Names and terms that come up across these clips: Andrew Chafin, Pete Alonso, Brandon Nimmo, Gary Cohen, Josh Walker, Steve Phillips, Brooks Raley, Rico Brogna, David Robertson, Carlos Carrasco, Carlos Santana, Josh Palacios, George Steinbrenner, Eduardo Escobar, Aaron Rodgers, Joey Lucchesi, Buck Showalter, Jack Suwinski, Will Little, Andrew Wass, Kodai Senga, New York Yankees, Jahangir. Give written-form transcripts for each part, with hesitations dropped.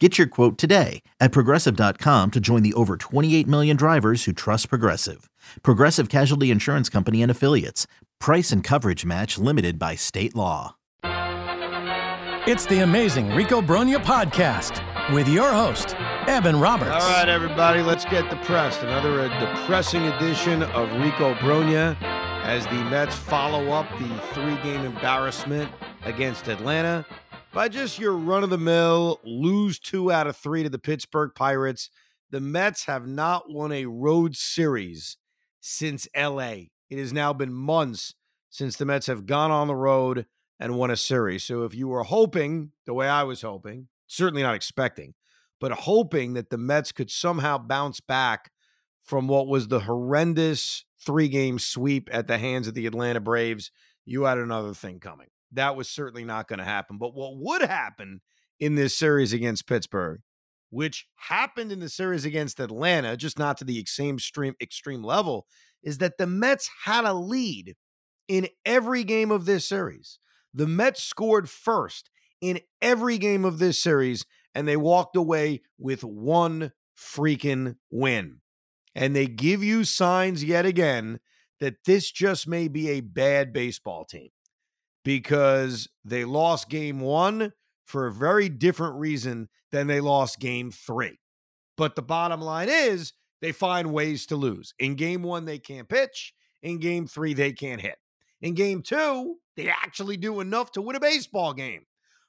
Get your quote today at Progressive.com to join the over 28 million drivers who trust Progressive. Progressive Casualty Insurance Company and Affiliates. Price and coverage match limited by state law. It's the amazing Rico Brogna podcast with your host, Evan Roberts. All right, everybody, let's get depressed. Another depressing edition of Rico Brogna as the Mets follow up the three-game embarrassment against Atlanta by just your run-of-the-mill, lose 2 out of 3 to the Pittsburgh Pirates. The Mets have not won a road series since L.A. It has now been months since the Mets have gone on the road and won a series. So if you were hoping, the way I was hoping, certainly not expecting, but hoping that the Mets could somehow bounce back from what was the horrendous three-game sweep at the hands of the Atlanta Braves, you had another thing coming. That was certainly not going to happen. But what would happen in this series against Pittsburgh, which happened in the series against Atlanta, just not to the extreme level, is that the Mets had a lead in every game of this series. The Mets scored first in every game of this series, and they walked away with one freaking win. And they give you signs yet again that this just may be a bad baseball team because they lost Game 1 for a very different reason than they lost Game 3. But the bottom line is they find ways to lose. In Game 1, they can't pitch. In Game 3, they can't hit. In Game 2, they actually do enough to win a baseball game,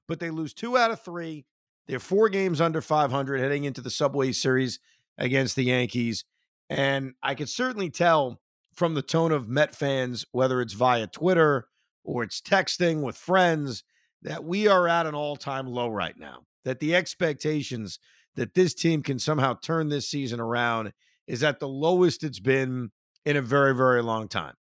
but they lose 2 out of 3. They're 4 games under 500 heading into the Subway Series against the Yankees. And I could certainly tell from the tone of Met fans, whether it's via Twitter or it's texting with friends, that we are at an all-time low right now, that the expectations that this team can somehow turn this season around is at the lowest it's been in a very, very long time.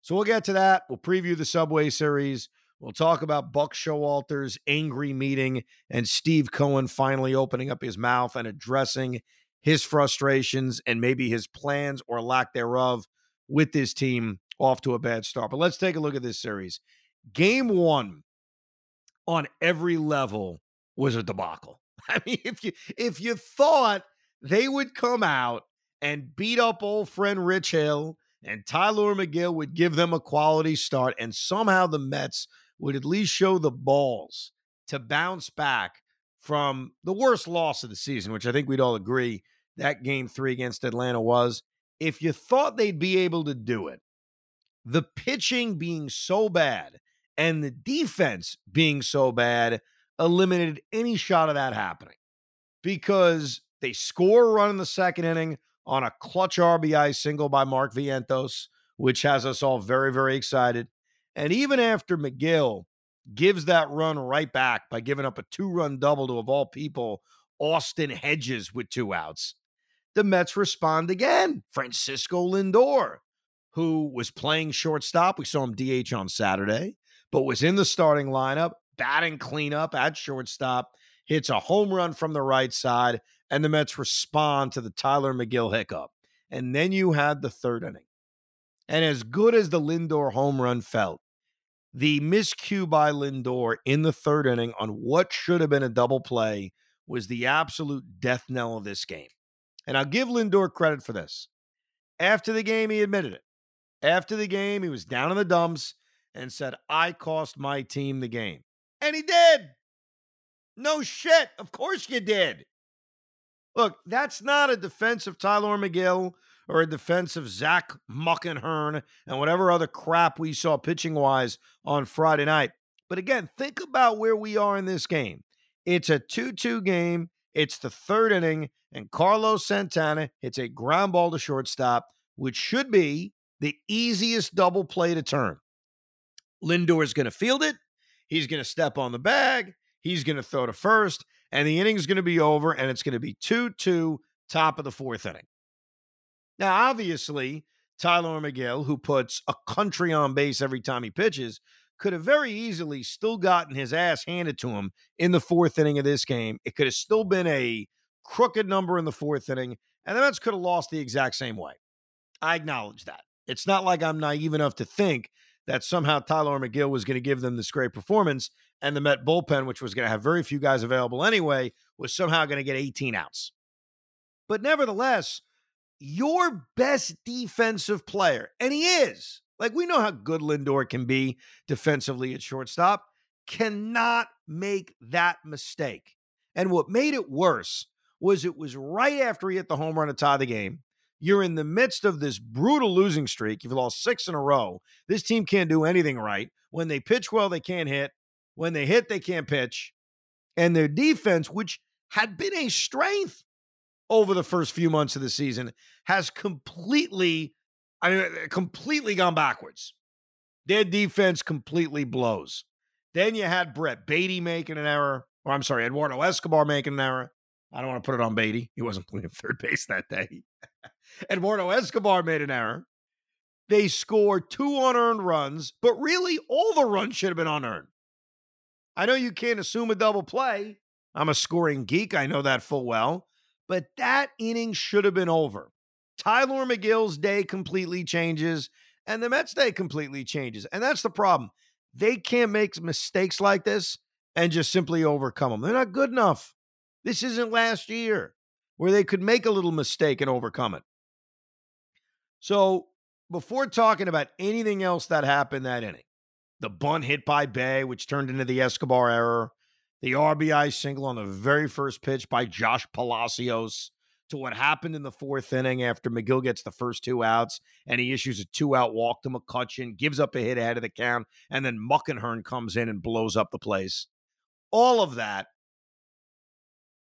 So we'll get to that. We'll preview the Subway Series. We'll talk about Buck Showalter's angry meeting and Steve Cohen finally opening up his mouth and addressing his frustrations and maybe his plans or lack thereof with this team off to a bad start. But let's take a look at this series. Game 1 on every level was a debacle. I mean, if you thought they would come out and beat up old friend Rich Hill and Tylor Megill would give them a quality start and somehow the Mets would at least show the balls to bounce back from the worst loss of the season, which I think we'd all agree that Game 3 against Atlanta was, if you thought they'd be able to do it, the pitching being so bad and the defense being so bad eliminated any shot of that happening because they score a run in the second inning on a clutch RBI single by Mark Vientos, which has us all very, very excited. And even after Megill gives that run right back by giving up a 2-run double to, of all people, Austin Hedges with 2 outs. The Mets respond again. Francisco Lindor, who was playing shortstop. We saw him DH on Saturday, but was in the starting lineup, batting cleanup at shortstop, hits a home run from the right side, and the Mets respond to the Tylor Megill hiccup. And then you had the third inning. And as good as the Lindor home run felt, The miscue by Lindor in the third inning on what should have been a double play was the absolute death knell of this game. And I'll give Lindor credit for this. After the game, he admitted it. After the game, he was down in the dumps and said, I cost my team the game. And he did. No shit. Of course you did. Look, that's not a defense of Tylor Megill or a defense of Zach Muckenhirn and whatever other crap we saw pitching-wise on Friday night. But again, think about where we are in this game. It's a 2-2 game. It's the third inning, and Carlos Santana hits a ground ball to shortstop, which should be the easiest double play to turn. Lindor is going to field it. He's going to step on the bag. He's going to throw to first, and the inning's going to be over, and it's going to be 2-2, top of the fourth inning. Now, obviously, Tylor Megill, who puts a country on base every time he pitches, could have very easily still gotten his ass handed to him in the fourth inning of this game. It could have still been a crooked number in the fourth inning, and the Mets could have lost the exact same way. I acknowledge that. It's not like I'm naive enough to think that somehow Tylor Megill was going to give them this great performance, and the Met bullpen, which was going to have very few guys available anyway, was somehow going to get 18 outs. But nevertheless, your best defensive player, and he is, like we know how good Lindor can be defensively at shortstop, cannot make that mistake. And what made it worse was it was right after he hit the home run to tie the game. You're in the midst of this brutal losing streak. You've lost 6 in a row. This team can't do anything right. When they pitch well, they can't hit. When they hit, they can't pitch. And their defense, which had been a strength over the first few months of the season, has completely gone backwards. Their defense completely blows. Then you had Brett Baty making an error. Or I'm sorry, Eduardo Escobar making an error. I don't want to put it on Baty. He wasn't playing third base that day. Eduardo Escobar made an error. They scored 2 unearned runs, but really all the runs should have been unearned. I know you can't assume a double play. I'm a scoring geek. I know that full well. But that inning should have been over. Tylor Megill's day completely changes, and the Mets' day completely changes. And that's the problem. They can't make mistakes like this and just simply overcome them. They're not good enough. This isn't last year where they could make a little mistake and overcome it. So before talking about anything else that happened that inning, the bunt hit by Bae, which turned into the Escobar error, the RBI single on the very first pitch by Josh Palacios, to what happened in the fourth inning after Megill gets the first 2 outs and he issues a 2-out walk to McCutchen, gives up a hit ahead of the count, and then Muckenhirn comes in and blows up the place. All of that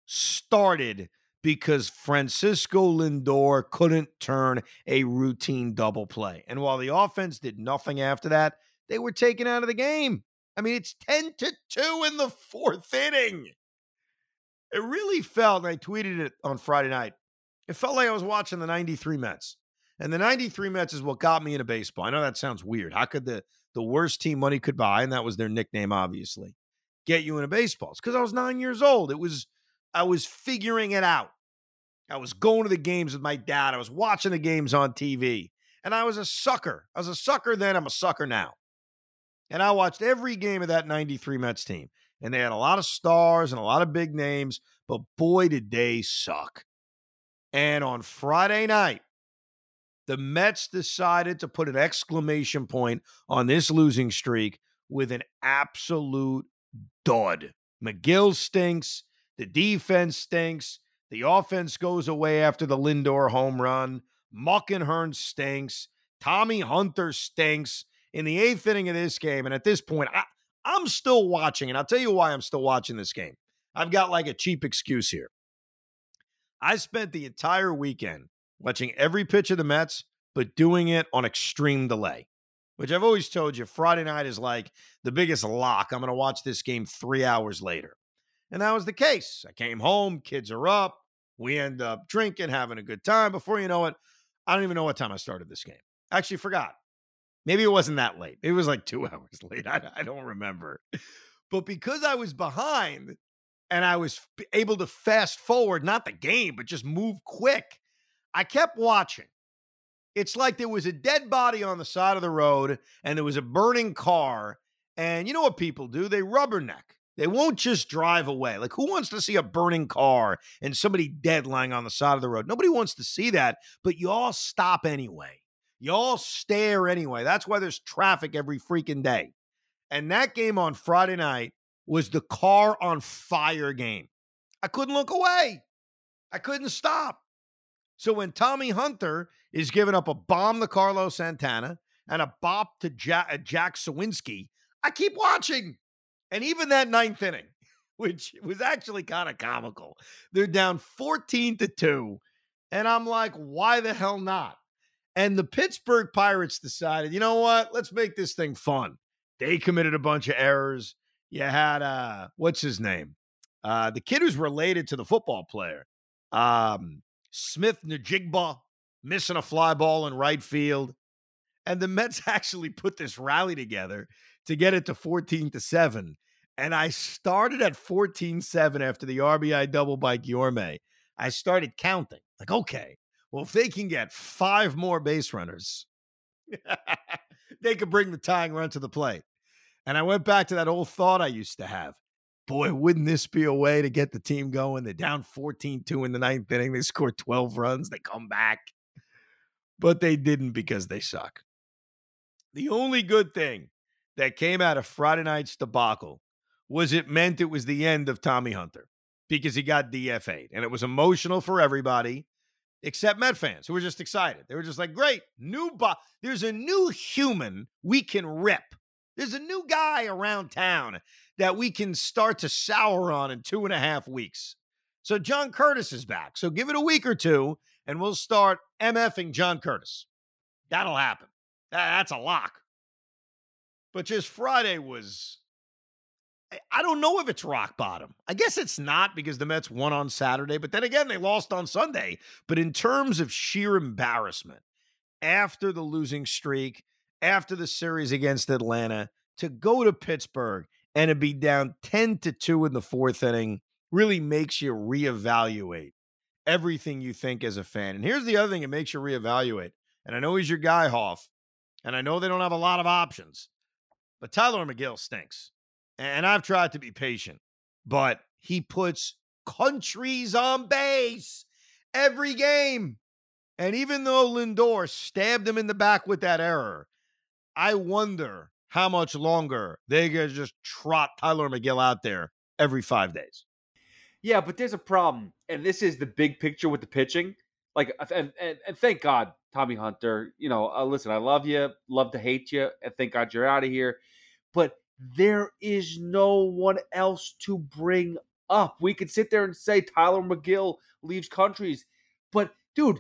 started because Francisco Lindor couldn't turn a routine double play. And while the offense did nothing after that, they were taken out of the game. I mean, it's 10-2 in the fourth inning. It really felt, and I tweeted it on Friday night, it felt like I was watching the 93 Mets. And the 93 Mets is what got me into baseball. I know that sounds weird. How could the worst team money could buy, and that was their nickname, obviously, get you into baseball? It's because I was 9 years old. I was figuring it out. I was going to the games with my dad. I was watching the games on TV. And I was a sucker. I was a sucker then. I'm a sucker now. And I watched every game of that 93 Mets team. And they had a lot of stars and a lot of big names, but boy, did they suck. And on Friday night, the Mets decided to put an exclamation point on this losing streak with an absolute dud. Megill stinks. The defense stinks. The offense goes away after the Lindor home run. Muckenhirn stinks. Tommy Hunter stinks. In the 8th inning of this game, and at this point, I'm still watching, and I'll tell you why I'm still watching this game. I've got like a cheap excuse here. I spent the entire weekend watching every pitch of the Mets, but doing it on extreme delay, which I've always told you Friday night is like the biggest lock. I'm going to watch this game 3 hours later. And that was the case. I came home, kids are up. We end up drinking, having a good time. Before you know it, I don't even know what time I started this game. I actually forgot. Maybe it wasn't that late. It was like 2 hours late. I don't remember. But because I was behind and I was able to fast forward, not the game, but just move quick, I kept watching. It's like there was a dead body on the side of the road and there was a burning car And you know what people do? They rubberneck. They won't just drive away. Like, who wants to see a burning car and somebody dead lying on the side of the road? Nobody wants to see that, but you all stop anyway. You all stare anyway. That's why there's traffic every freaking day. And that game on Friday night was the car on fire game. I couldn't look away. I couldn't stop. So when Tommy Hunter is giving up a bomb to Carlos Santana and a bop to Jack Suwinski, I keep watching. And even that ninth inning, which was actually kind of comical, they're down 14-2. And I'm like, why the hell not? And the Pittsburgh Pirates decided, you know what? Let's make this thing fun. They committed a bunch of errors. You had, what's his name? The kid who's related to the football player, Smith Njigba, missing a fly ball in right field. And the Mets actually put this rally together to get it to 14-7. And I started at 14-7 after the RBI double by Guillorme. I started counting. Like, okay, well, if they can get 5 more base runners, they could bring the tying run to the plate. And I went back to that old thought I used to have. Boy, wouldn't this be a way to get the team going? They're down 14-2 in the ninth inning. They score 12 runs. They come back. But they didn't because they suck. The only good thing that came out of Friday night's debacle was it meant it was the end of Tommy Hunter because he got DFA'd. And it was emotional for everybody except Met fans who were just excited. They were just like, great, there's a new human we can rip. There's a new guy around town that we can start to sour on in 2.5 weeks. So John Curtiss is back. So give it a week or two, and we'll start MFing John Curtiss. That'll happen. That's a lock. But just Friday was, I don't know if it's rock bottom. I guess it's not because the Mets won on Saturday, but then again, they lost on Sunday. But in terms of sheer embarrassment, after the losing streak, after the series against Atlanta, to go to Pittsburgh and to be down 10-2 in the fourth inning really makes you reevaluate everything you think as a fan. And here's the other thing it makes you reevaluate. And I know he's your guy, Hoff, and I know they don't have a lot of options. But Tylor Megill stinks. And I've tried to be patient, but he puts countries on base every game. And even though Lindor stabbed him in the back with that error, I wonder how much longer they're going to just trot Tylor Megill out there every 5 days. Yeah, but there's a problem. And this is the big picture with the pitching. Like, and thank God, Tommy Hunter, you know, listen, I love you, love to hate you, and thank God you're out of here. But there is no one else to bring up. We could sit there and say Tylor Megill leaves countries, but dude,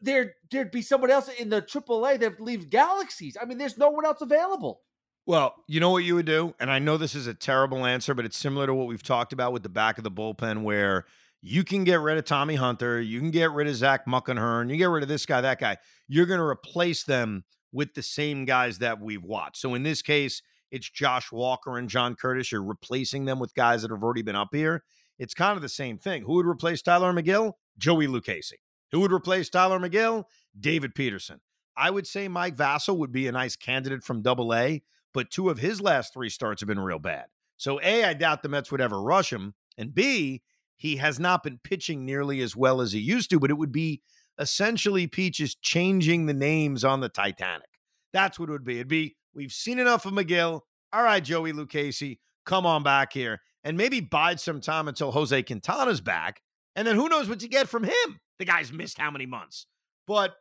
there'd be someone else in the AAA that leaves galaxies. I mean, there's no one else available. Well, you know what you would do? And I know this is a terrible answer, but it's similar to what we've talked about with the back of the bullpen where you can get rid of Tommy Hunter. You can get rid of Zach Muckenhirn. You get rid of this guy, that guy. You're going to replace them with the same guys that we've watched. So in this case, it's Josh Walker and John Curtiss. You're replacing them with guys that have already been up here. It's kind of the same thing. Who would replace Tylor Megill? Joey Lucchesi. Who would replace Tylor Megill? David Peterson. I would say Mike Vassell would be a nice candidate from AA, but 2 of his last 3 starts have been real bad. So A, I doubt the Mets would ever rush him. And B, he has not been pitching nearly as well as he used to, but it would be essentially Peaches changing the names on the Titanic. That's what it would be. It'd be, we've seen enough of Megill. All right, Joey Lucchesi, come on back here and maybe bide some time until Jose Quintana's back. And then who knows what you get from him? The guy's missed how many months? But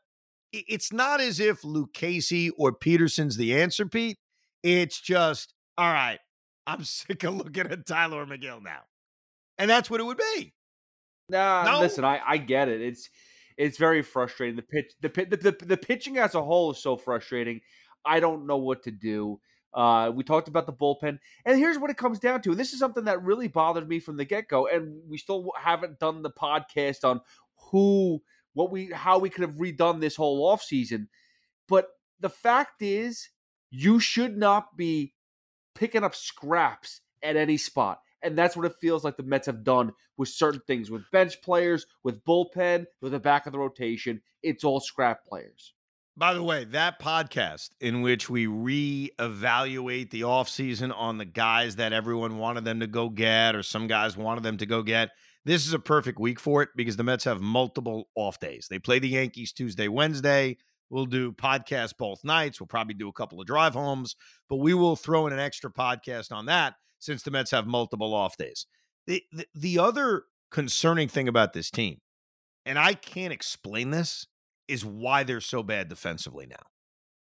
it's not as if Lucchesi or Peterson's the answer, Pete. It's just, all right, I'm sick of looking at Tylor Megill now. And that's what it would be. No? Listen, I get it. It's very frustrating. The pitching as a whole is so frustrating. I don't know what to do. We talked about the bullpen, and here's what it comes down to. And this is something that really bothered me from the get-go, and we still haven't done the podcast on how we could have redone this whole offseason. But the fact is, you should not be picking up scraps at any spot. And that's what it feels like the Mets have done with certain things, with bench players, with bullpen, with the back of the rotation. It's all scrap players. By the way, that podcast in which we reevaluate the offseason on the guys that everyone wanted them to go get or some guys wanted them to go get, this is a perfect week for it because the Mets have multiple off days. They play the Yankees Tuesday, Wednesday. We'll do podcasts both nights. We'll probably do a couple of drive homes, but we will throw in an extra podcast on that since the Mets have multiple off days. The other concerning thing about this team, and I can't explain this, is why they're so bad defensively now.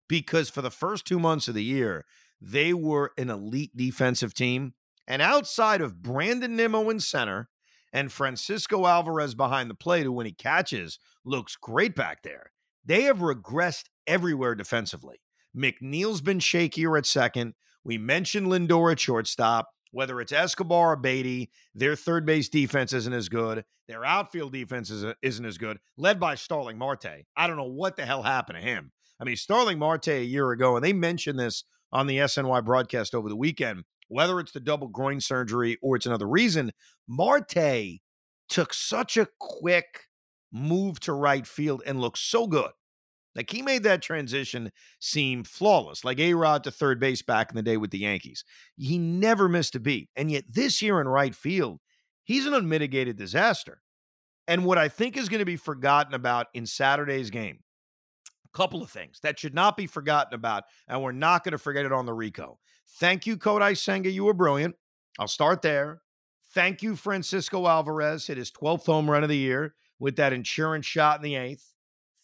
Because for the first 2 months of the year, they were an elite defensive team. And outside of Brandon Nimmo in center and Francisco Alvarez behind the plate, who when he catches looks great back there, they have regressed everywhere defensively. McNeil's been shakier at second. We mentioned Lindor at shortstop. Whether it's Escobar or Baty, their third base defense isn't as good. Their outfield defense isn't as good, led by Starling Marte. I don't know what the hell happened to him. I mean, Starling Marte a year ago, and they mentioned this on the SNY broadcast over the weekend, whether it's the double groin surgery or it's another reason, Marte took such a quick move to right field and looked so good. Like, he made that transition seem flawless, like A-Rod to third base back in the day with the Yankees. He never missed a beat. And yet this year in right field, he's an unmitigated disaster. And what I think is going to be forgotten about in Saturday's game, a couple of things that should not be forgotten about, and we're not going to forget it on the Rico. Thank you, Kodai Senga. You were brilliant. I'll start there. Thank you, Francisco Alvarez. Hit his 12th home run of the year with that insurance shot in the 8th.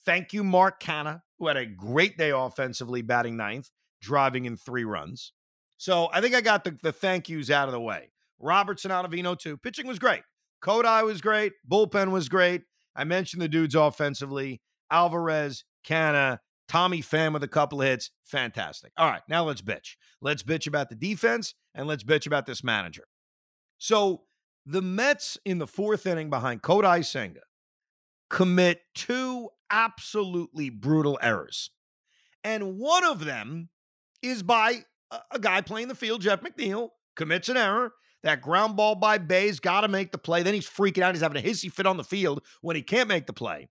Thank you, Mark Canha, who had a great day offensively, batting 9th, driving in 3 runs. So I think I got the thank yous out of the way. Robertson out of Eno, too. Pitching was great. Kodai was great. Bullpen was great. I mentioned the dudes offensively. Alvarez, Canha, Tommy Pham with a couple of hits. Fantastic. All right, now let's bitch. Let's bitch about the defense, and let's bitch about this manager. So the Mets in the 4th inning behind Kodai Senga commit 2 absolutely brutal errors. And one of them is by a guy playing the field, Jeff McNeil, commits an error. That ground ball by Bae's got to make the play. Then he's freaking out. He's having a hissy fit on the field when he can't make the play.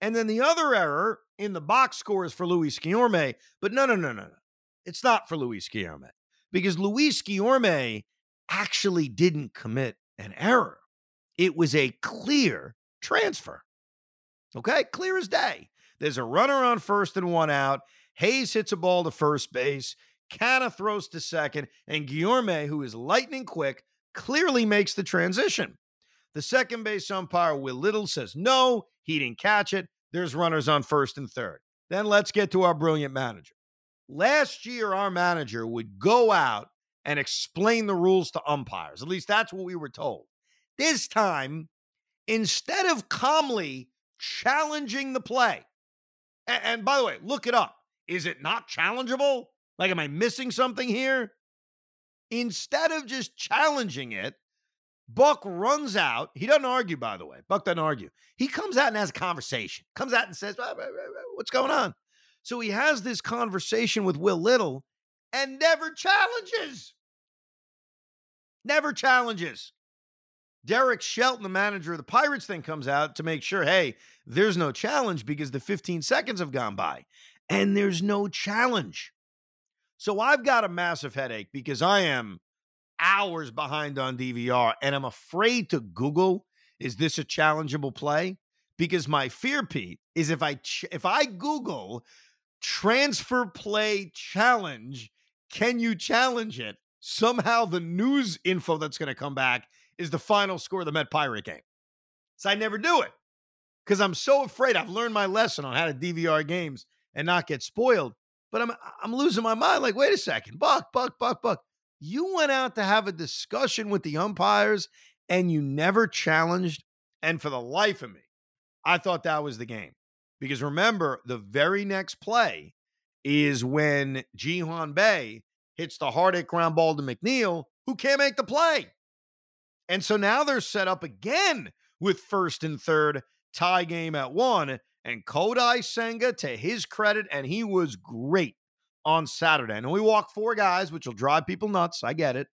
And then the other error in the box score is for Luis Guillorme. But no. It's not for Luis Guillorme, because Luis Guillorme actually didn't commit an error. It was a clear transfer. Okay, clear as day. There's a runner on first and 1 out. Hayes hits a ball to first base. Canha throws to second. And Guillorme, who is lightning quick, clearly makes the transition. The second base umpire, Will Little, says no, he didn't catch it. There's runners on first and 3rd. Then let's get to our brilliant manager. Last year, our manager would go out and explain the rules to umpires. At least that's what we were told. This time, instead of calmly challenging the play. And by the way, look it up. Is it not challengeable? Like, am I missing something here? Instead of just challenging it, Buck runs out. He doesn't argue, by the way. Buck doesn't argue. He comes out and has a conversation. Comes out and says, what's going on? So he has this conversation with Will Little and never challenges. Never challenges. Derek Shelton, the manager of the Pirates, then comes out to make sure, hey, there's no challenge because the 15 seconds have gone by and there's no challenge. So I've got a massive headache because I am hours behind on DVR and I'm afraid to Google, is this a challengeable play? Because my fear, Pete, is if I Google transfer play challenge, can you challenge it? Somehow the news info that's going to come back is the final score of the Met Pirate game. So I never do it because I'm so afraid. I've learned my lesson on how to DVR games and not get spoiled. But I'm losing my mind. Like, wait a second, Buck. You went out to have a discussion with the umpires and you never challenged. And for the life of me, I thought that was the game. Because remember, the very next play is when Ji Hwan Bae hits the hard hit ground ball to McNeil, who can't make the play. And so now they're set up again with first and 3rd, tie game at 1, and Kodai Senga, to his credit, and he was great on Saturday. And we walk 4 guys, which will drive people nuts. I get it.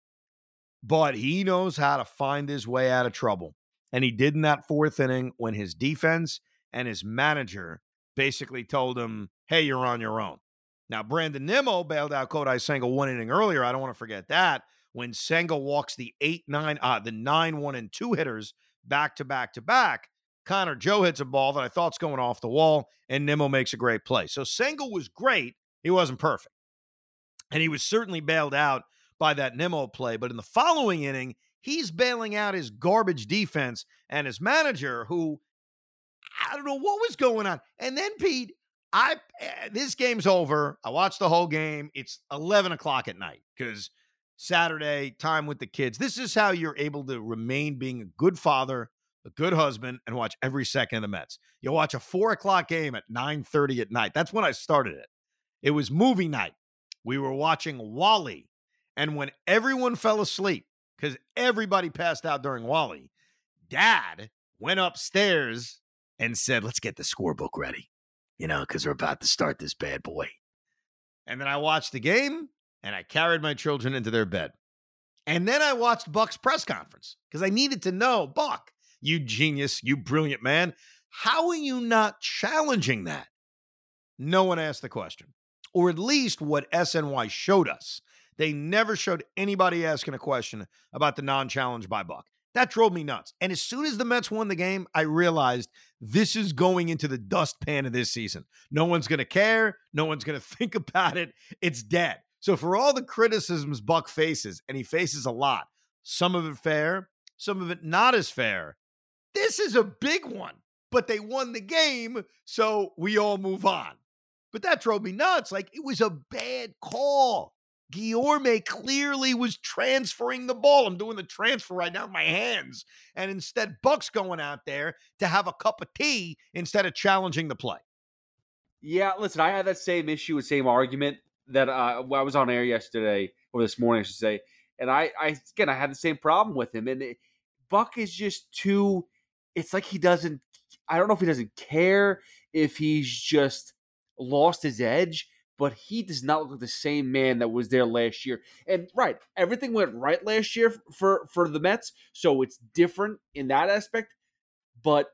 But he knows how to find his way out of trouble. And he did in that 4th inning when his defense and his manager basically told him, hey, you're on your own. Now, Brandon Nimmo bailed out Kodai Senga one inning earlier. I don't want to forget that. When Senga walks the 9-1-2 hitters back to back to back, Connor Joe hits a ball that I thought's going off the wall, and Nimmo makes a great play. So Senga was great. He wasn't perfect. And he was certainly bailed out by that Nimmo play. But in the following inning, he's bailing out his garbage defense and his manager, who I don't know what was going on. And then, Pete, this game's over. I watched the whole game. It's 11 o'clock at night because Saturday, time with the kids. This is how you're able to remain being a good father, a good husband, and watch every second of the Mets. You'll watch a 4 o'clock game at 9:30 at night. That's when I started it. It was movie night. We were watching WALL-E, and when everyone fell asleep, because everybody passed out during WALL-E, Dad went upstairs and said, let's get the scorebook ready, you know, because we're about to start this bad boy. And then I watched the game, and I carried my children into their bed. And then I watched Buck's press conference, because I needed to know, Buck, you genius, you brilliant man, how are you not challenging that? No one asked the question, or at least what SNY showed us. They never showed anybody asking a question about the non-challenge by Buck. That drove me nuts. And as soon as the Mets won the game, I realized this is going into the dustpan of this season. No one's going to care. No one's going to think about it. It's dead. So for all the criticisms Buck faces, and he faces a lot, some of it fair, some of it not as fair, this is a big one. But they won the game, so we all move on. But that drove me nuts. Like, it was a bad call. Guillorme clearly was transferring the ball. I'm doing the transfer right now with my hands. And instead, Buck's going out there to have a cup of tea instead of challenging the play. Yeah, listen, I had that same issue, the same argument that I was on air yesterday, or this morning, I should say. And I had the same problem with him. And Buck is just too, it's like he doesn't, I don't know if he doesn't care, if he's just lost his edge, but he does not look like the same man that was there last year. And right, everything went right last year for the Mets, so it's different in that aspect, but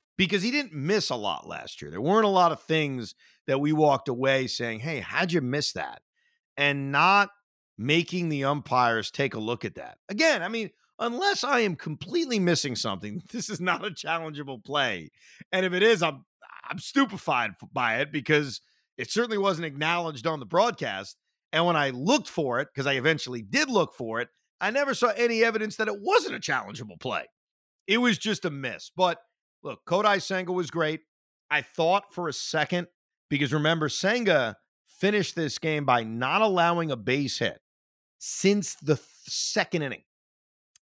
Because he didn't miss a lot last year. There weren't a lot of things that we walked away saying, hey, how'd you miss that? And not making the umpires take a look at that. Again, I mean, unless I am completely missing something, this is not a challengeable play. And if it is, I'm stupefied by it because it certainly wasn't acknowledged on the broadcast. And when I looked for it, because I eventually did look for it, I never saw any evidence that it wasn't a challengeable play. It was just a miss. But look, Kodai Senga was great. I thought for a second, because remember, Senga finished this game by not allowing a base hit since the second inning.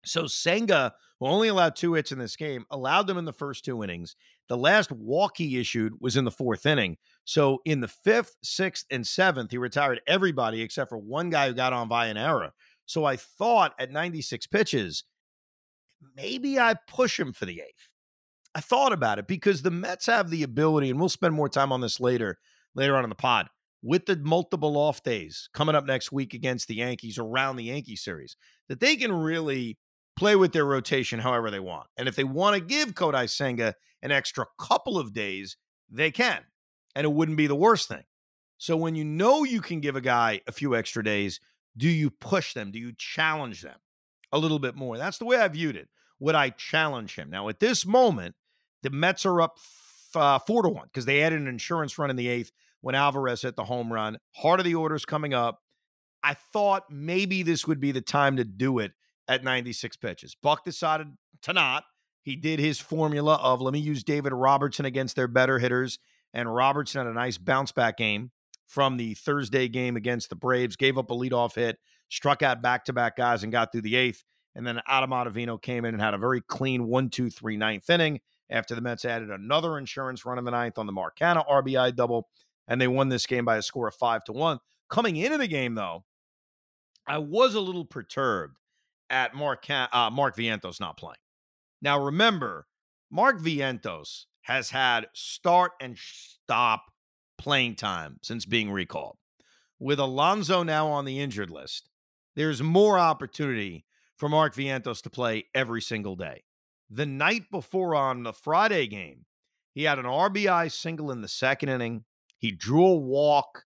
So Senga, who only allowed 2 hits in this game, allowed them in the first 2 innings. The last walk he issued was in the 4th inning. So in the 5th, 6th, and 7th, he retired everybody except for one guy who got on by an error. So I thought at 96 pitches, maybe I push him for the 8th. I thought about it because the Mets have the ability, and we'll spend more time on this later on in the pod, with the multiple off days coming up next week against the Yankees around the Yankee series, that they can really play with their rotation however they want. And if they want to give Kodai Senga an extra couple of days, they can. And it wouldn't be the worst thing. So when you know you can give a guy a few extra days, do you push them? Do you challenge them a little bit more? That's the way I viewed it. Would I challenge him? Now, at this moment, the Mets are up 4-1 because they added an insurance run in the eighth when Alvarez hit the home run. Heart of the order's coming up. I thought maybe this would be the time to do it at 96 pitches. Buck decided to not. He did his formula of, let me use David Robertson against their better hitters, and Robertson had a nice bounce-back game from the Thursday game against the Braves, gave up a leadoff hit, struck out back-to-back guys, and got through the eighth. And then Adam Ottavino came in and had a very clean 1-2-3 ninth inning after the Mets added another insurance run in the ninth on the Mark Canha RBI double, and they won this game by a score of 5-1. Coming into the game, though, I was a little perturbed at Mark Vientos not playing. Now, remember, Mark Vientos has had start and stop playing time since being recalled. With Alonso now on the injured list, there's more opportunity for Mark Vientos to play every single day. The night before on the Friday game, he had an RBI single in the second inning. He drew a walk.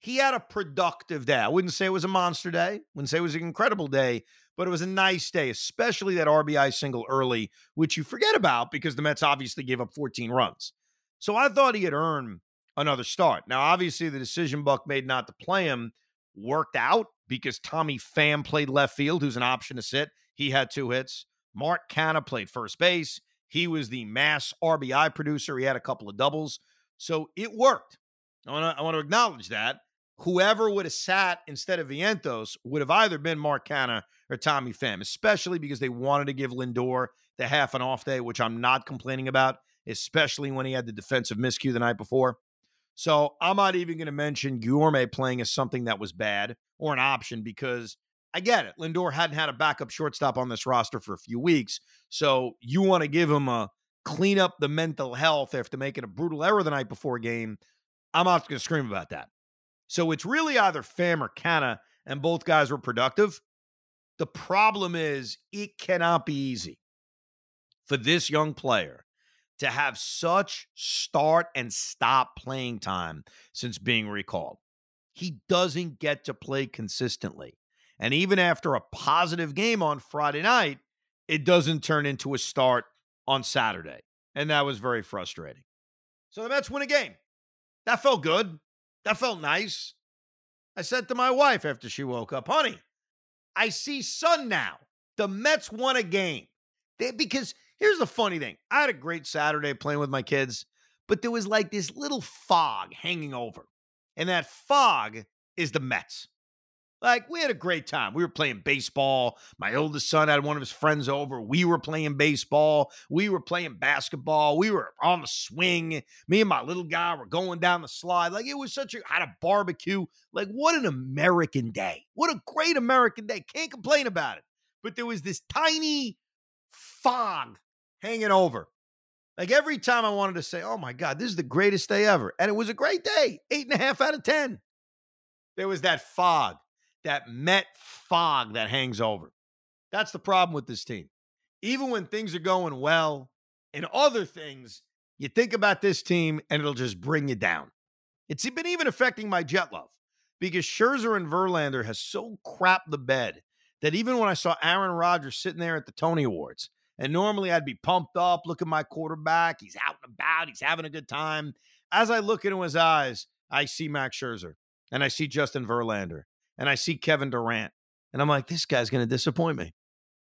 He had a productive day. I wouldn't say it was a monster day. Wouldn't say it was an incredible day, but it was a nice day, especially that RBI single early, which you forget about because the Mets obviously gave up 14 runs. So I thought he had earned another start. Now, obviously, the decision Buck made not to play him worked out because Tommy Pham played left field, who's an option to sit. He had 2 hits. Mark Canha played first base. He was the mass RBI producer. He had a couple of doubles. So it worked. I want to acknowledge that. Whoever would have sat instead of Vientos would have either been Mark Canha or Tommy Pham, especially because they wanted to give Lindor the half an off day, which I'm not complaining about, especially when he had the defensive miscue the night before. So I'm not even going to mention Guillorme playing as something that was bad or an option because I get it. Lindor hadn't had a backup shortstop on this roster for a few weeks. So you want to give him a clean up the mental health after making a brutal error the night before game. I'm not going to scream about that. So it's really either Pham or Canha, and both guys were productive. The problem is it cannot be easy for this young player to have such start and stop playing time since being recalled. He doesn't get to play consistently. And even after a positive game on Friday night, it doesn't turn into a start on Saturday. And that was very frustrating. So the Mets win a game. That felt good. That felt nice. I said to my wife after she woke up, honey, I see sun now. The Mets won a game. Because here's the funny thing. I had a great Saturday playing with my kids, but there was like this little fog hanging over. And that fog is the Mets. Like, we had a great time. We were playing baseball. My oldest son had one of his friends over. We were playing baseball. We were playing basketball. We were on the swing. Me and my little guy were going down the slide. Like, it was such a, had a barbecue. Like, what an American day. What a great American day. Can't complain about it. But there was this tiny fog hanging over. Like, every time I wanted to say, oh, my God, this is the greatest day ever. And it was a great day. 8.5 out of 10. There was that fog. That Met fog that hangs over. That's the problem with this team. Even when things are going well and other things, you think about this team and it'll just bring you down. It's been even affecting my jet love because Scherzer and Verlander has so crapped the bed that even when I saw Aaron Rodgers sitting there at the Tony Awards, and normally I'd be pumped up, look at my quarterback, he's out and about, he's having a good time. As I look into his eyes, I see Max Scherzer and I see Justin Verlander. And I see Kevin Durant, and I'm like, this guy's going to disappoint me.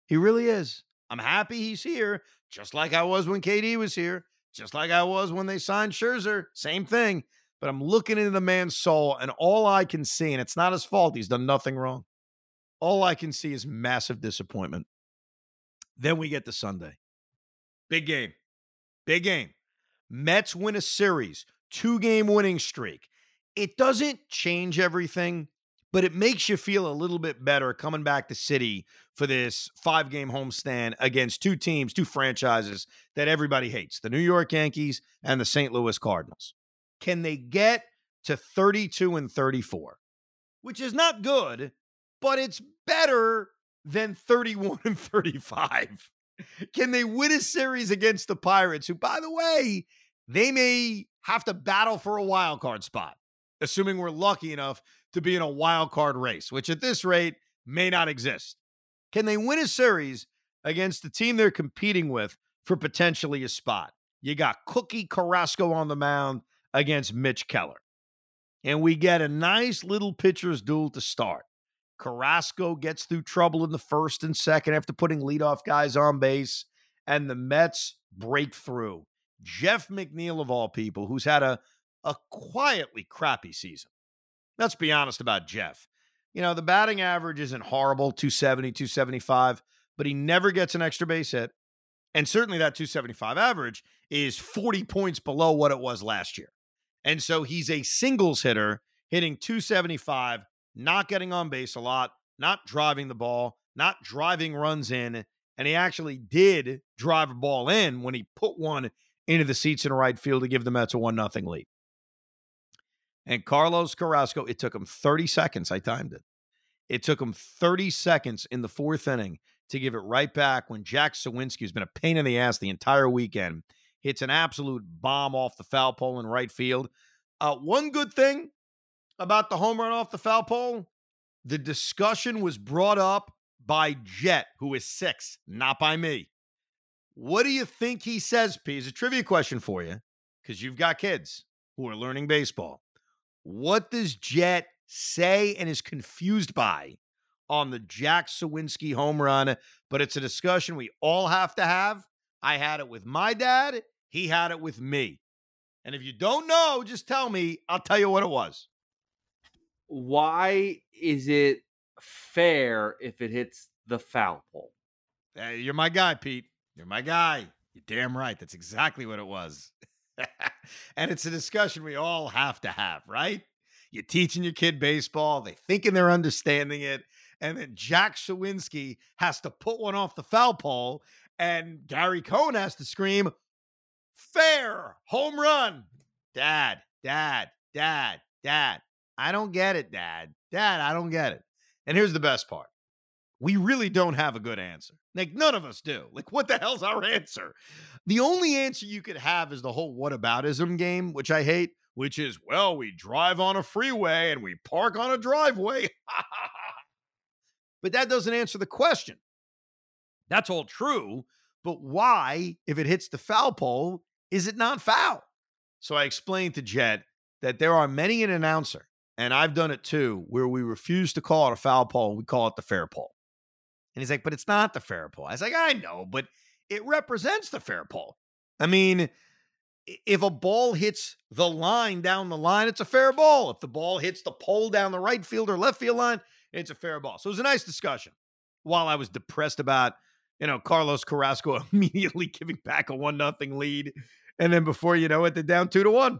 He really is. I'm happy he's here, just like I was when KD was here, just like I was when they signed Scherzer, same thing. But I'm looking into the man's soul, and all I can see, and it's not his fault, he's done nothing wrong. All I can see is massive disappointment. Then we get to Sunday. Big game. Big game. Mets win a series, 2-game winning streak. It doesn't change everything, but it makes you feel a little bit better coming back to City for this 5-game homestand against 2 franchises that everybody hates, the New York Yankees and the St. Louis Cardinals. Can they get to 32-34, which is not good, but it's better than 31-35. Can they win a series against the Pirates, who, by the way, they may have to battle for a wild card spot, assuming we're lucky enough to be in a wild card race, which at this rate may not exist? Can they win a series against the team they're competing with for potentially a spot? You got Cookie Carrasco on the mound against Mitch Keller. And we get a nice little pitcher's duel to start. Carrasco gets through trouble in the first and second after putting leadoff guys on base, and the Mets break through. Jeff McNeil, of all people, who's had a quietly crappy season. Let's be honest about Jeff. You know, the batting average isn't horrible, 270, 275, but he never gets an extra base hit. And certainly that 275 average is 40 points below what it was last year. And so he's a singles hitter, hitting 275, not getting on base a lot, not driving the ball, not driving runs in. And he actually did drive a ball in when he put one into the seats in right field to give the Mets a 1-0 lead. And Carlos Carrasco, it took him 30 seconds. I timed it. It took him 30 seconds in the fourth inning to give it right back when Jack Suwinski, who's been a pain in the ass the entire weekend, hits an absolute bomb off the foul pole in right field. One good thing about the home run off the foul pole, the discussion was brought up by Jet, who is six, not by me. What do you think he says, P? It's a trivia question for you, because you've got kids who are learning baseball. What does Jet say and is confused by on the Jack Suwinski home run? But it's a discussion we all have to have. I had it with my dad. He had it with me. And if you don't know, just tell me. I'll tell you what it was. Why is it fair if it hits the foul pole? Hey, you're my guy, Pete. You're my guy. You're damn right. That's exactly what it was. And it's a discussion we all have to have, right? You're teaching your kid baseball. They thinking they're understanding it. And then Jack Suwinski has to put one off the foul pole. And Gary Cohen has to scream, fair, home run. Dad, dad, dad, dad. I don't get it, dad. Dad, I don't get it. And here's the best part. We really don't have a good answer. Like, none of us do. Like, what the hell's our answer? The only answer you could have is the whole whataboutism game, which I hate, which is, well, we drive on a freeway and we park on a driveway. But that doesn't answer the question. That's all true, but why, if it hits the foul pole, is it not foul? So I explained to Jet that there are many an announcer, and I've done it too, where we refuse to call it a foul pole, we call it the fair pole. And he's like, but it's not the fair pole. I was like, I know, but it represents the fair pole. I mean, if a ball hits the line down the line, it's a fair ball. If the ball hits the pole down the right field or left field line, it's a fair ball. So it was a nice discussion while I was depressed about, you know, Carlos Carrasco immediately giving back a 1-0 lead. And then before you know it, they're down 2-1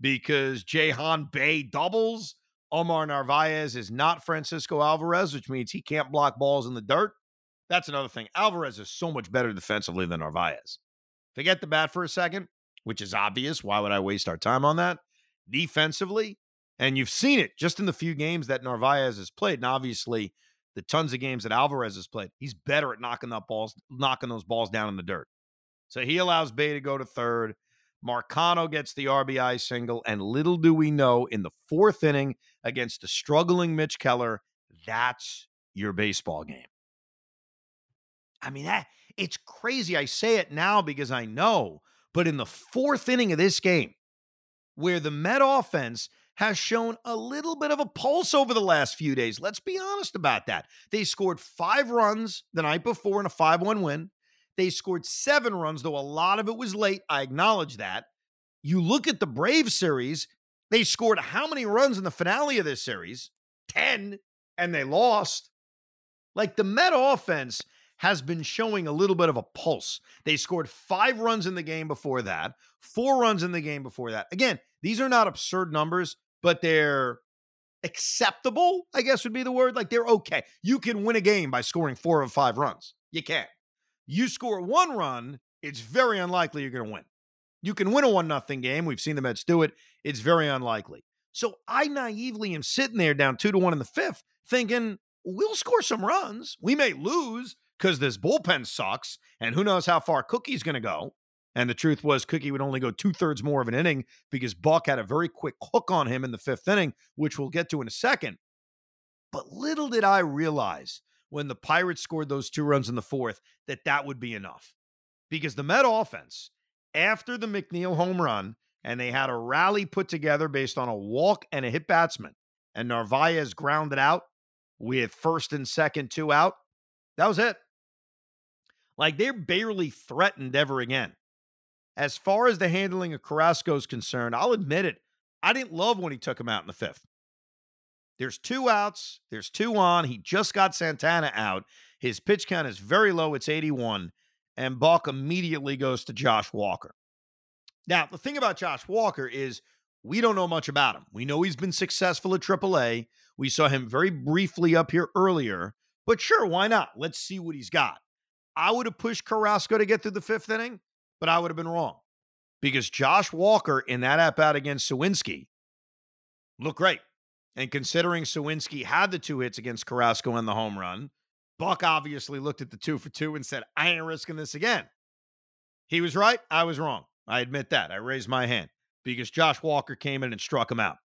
because Ji Hwan Bae doubles. Omar Narvaez is not Francisco Alvarez, which means he can't block balls in the dirt. That's another thing. Alvarez is so much better defensively than Narvaez. Forget the bat for a second, which is obvious. Why would I waste our time on that? Defensively, and you've seen it just in the few games that Narvaez has played, and obviously the tons of games that Alvarez has played, he's better at knocking those balls down in the dirt. So he allows Bay to go to third. Marcano gets the RBI single, and little do we know, in the fourth inning against the struggling Mitch Keller, that's your baseball game. I mean, it's crazy. I say it now because I know, but in the fourth inning of this game, where the Met offense has shown a little bit of a pulse over the last few days, let's be honest about that. They scored 5 runs the night before in a 5-1 win. They scored 7 runs, though a lot of it was late. I acknowledge that. You look at the Braves series, they scored how many runs in the finale of this series? 10, and they lost. Like, the Met offense has been showing a little bit of a pulse. They scored 5 runs in the game before that, 4 runs in the game before that. Again, these are not absurd numbers, but they're acceptable, I guess would be the word. Like, they're okay. You can win a game by scoring 4 of 5 runs. You can't. You score 1 run, it's very unlikely you're going to win. You can win a 1-0 game. We've seen the Mets do it. It's very unlikely. So I naively am sitting there down 2-1 in the fifth thinking we'll score some runs. We may lose because this bullpen sucks and who knows how far Cookie's going to go. And the truth was Cookie would only go 2/3 more of an inning because Buck had a very quick hook on him in the fifth inning, which we'll get to in a second. But little did I realize when the Pirates scored those 2 runs in the fourth that that would be enough. Because the Met offense, after the McNeil home run, and they had a rally put together based on a walk and a hit batsman, and Narvaez grounded out with first and second 2 out, that was it. Like, they're barely threatened ever again. As far as the handling of Carrasco is concerned, I'll admit it, I didn't love when he took him out in the fifth. There's 2 outs, there's 2 on, he just got Santana out, his pitch count is very low, it's 81, and Buck immediately goes to Josh Walker. Now, the thing about Josh Walker is we don't know much about him. We know he's been successful at AAA. We saw him very briefly up here earlier, but sure, why not? Let's see what he's got. I would have pushed Carrasco to get through the fifth inning, but I would have been wrong because Josh Walker in that at-bat against Suwinski looked great. And considering Suwinski had the 2 hits against Carrasco in the home run, Buck obviously looked at the 2 for 2 and said, I ain't risking this again. He was right. I was wrong. I admit that. I raised my hand because Josh Walker came in and struck him out.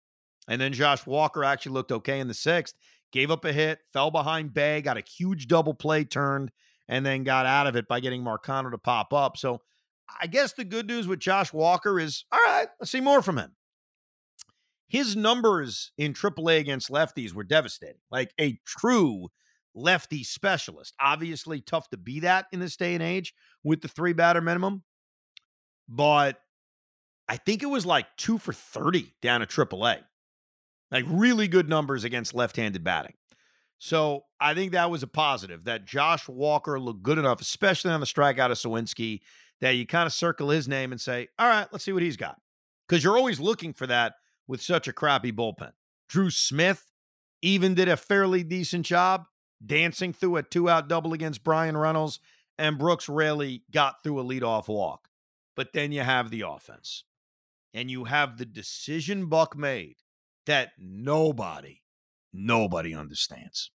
And then Josh Walker actually looked okay in the sixth, gave up a hit, fell behind Bae, got a huge double play turned, and then got out of it by getting Marcano to pop up. So I guess the good news with Josh Walker is, all right, let's see more from him. His numbers in AAA against lefties were devastating, like a true lefty specialist. Obviously tough to be that in this day and age with the 3-batter minimum. But I think it was like 2 for 30 down at AAA. Like really good numbers against left-handed batting. So I think that was a positive, that Josh Walker looked good enough, especially on the strikeout of Suwinski, that you kind of circle his name and say, all right, let's see what he's got. Because you're always looking for that with such a crappy bullpen. Drew Smith even did a fairly decent job dancing through a 2-out double against Brian Reynolds, and Brooks Raley got through a leadoff walk. But then you have the offense, and you have the decision Buck made that nobody understands.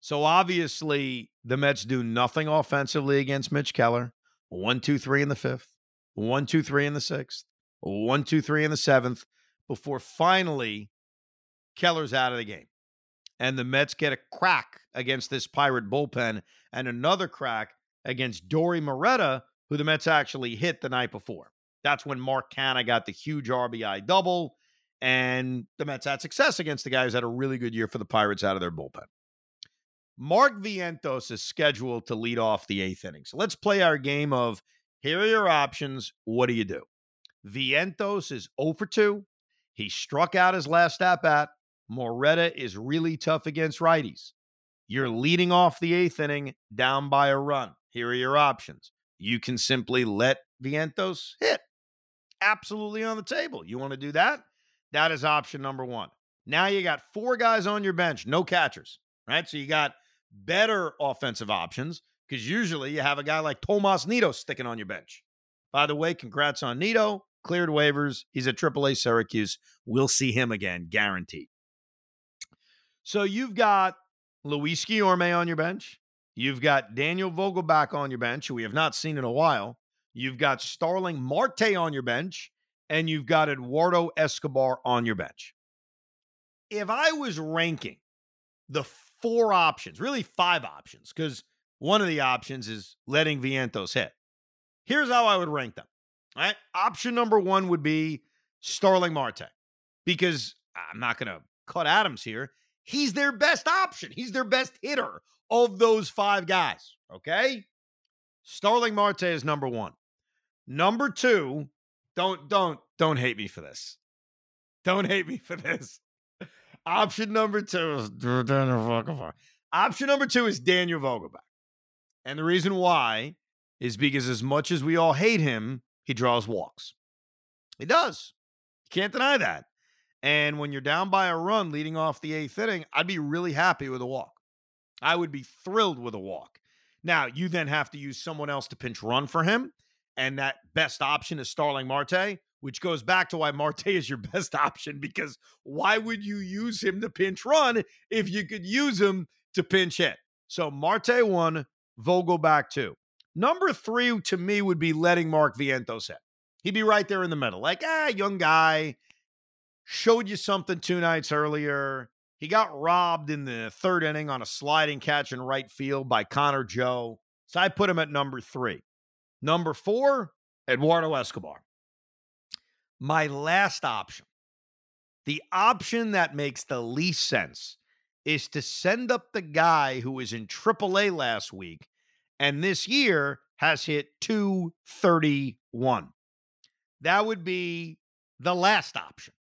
So obviously the Mets do nothing offensively against Mitch Keller. 1-2-3 in the fifth, 1-2-3 in the sixth, 1-2-3 in the seventh, before finally Keller's out of the game. And the Mets get a crack against this Pirate bullpen and another crack against Dory Moretta, who the Mets actually hit the night before. That's when Mark Canha got the huge RBI double, and the Mets had success against the guy who's had a really good year for the Pirates out of their bullpen. Mark Vientos is scheduled to lead off the 8th inning. So let's play our game of here are your options, what do you do? Vientos is 0 for 2. He struck out his last at-bat. Moretta is really tough against righties. You're leading off the 8th inning down by a run. Here are your options. You can simply let Vientos hit. Absolutely on the table. You want to do that? That is option number 1. Now you got 4 guys on your bench, no catchers, right? So you got better offensive options because usually you have a guy like Tomas Nido sticking on your bench. By the way, congrats on Nido. Cleared waivers. He's at AAA Syracuse. We'll see him again, guaranteed. So you've got Luis Guillorme on your bench. You've got Daniel Vogelbach on your bench, who we have not seen in a while. You've got Starling Marte on your bench, and you've got Eduardo Escobar on your bench. If I was ranking the 4 options, really 5 options, because one of the options is letting Vientos hit, here's how I would rank them. All right? Option number 1 would be Starling Marte, because I'm not going to cut Adams here. He's their best option. He's their best hitter of those 5 guys, okay? Starling Marte is number 1. Number 2, don't hate me for this. Don't hate me for this. Option number 2 is Daniel Vogelbach. Option number 2 is Daniel Vogelbach. And the reason why is because as much as we all hate him, he draws walks. He does. You can't deny that. And when you're down by a run leading off the 8th inning, I'd be really happy with a walk. I would be thrilled with a walk. Now, you then have to use someone else to pinch run for him, and that best option is Starling Marte, which goes back to why Marte is your best option, because why would you use him to pinch run if you could use him to pinch hit? So Marte 1, Vogelbach 2. Number 3 to me would be letting Mark Vientos hit. He'd be right there in the middle. Like, young guy, showed you something 2 nights earlier. He got robbed in the 3rd inning on a sliding catch in right field by Connor Joe. So I put him at number 3. Number 4, Eduardo Escobar. My last option, the option that makes the least sense, is to send up the guy who was in AAA last week and this year has hit .231. That would be the last option.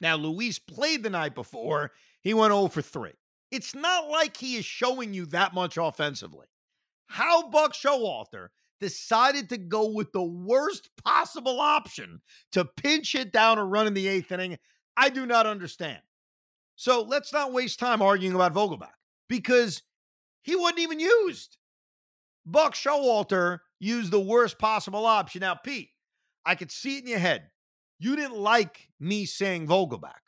Now, Luis played the night before. He went 0 for 3. It's not like he is showing you that much offensively. How Buck Showalter decided to go with the worst possible option to pinch it down or run in the 8th inning, I do not understand. So let's not waste time arguing about Vogelbach, because he wasn't even used. Buck Showalter used the worst possible option. Now, Pete, I could see it in your head. You didn't like me saying Vogelbach,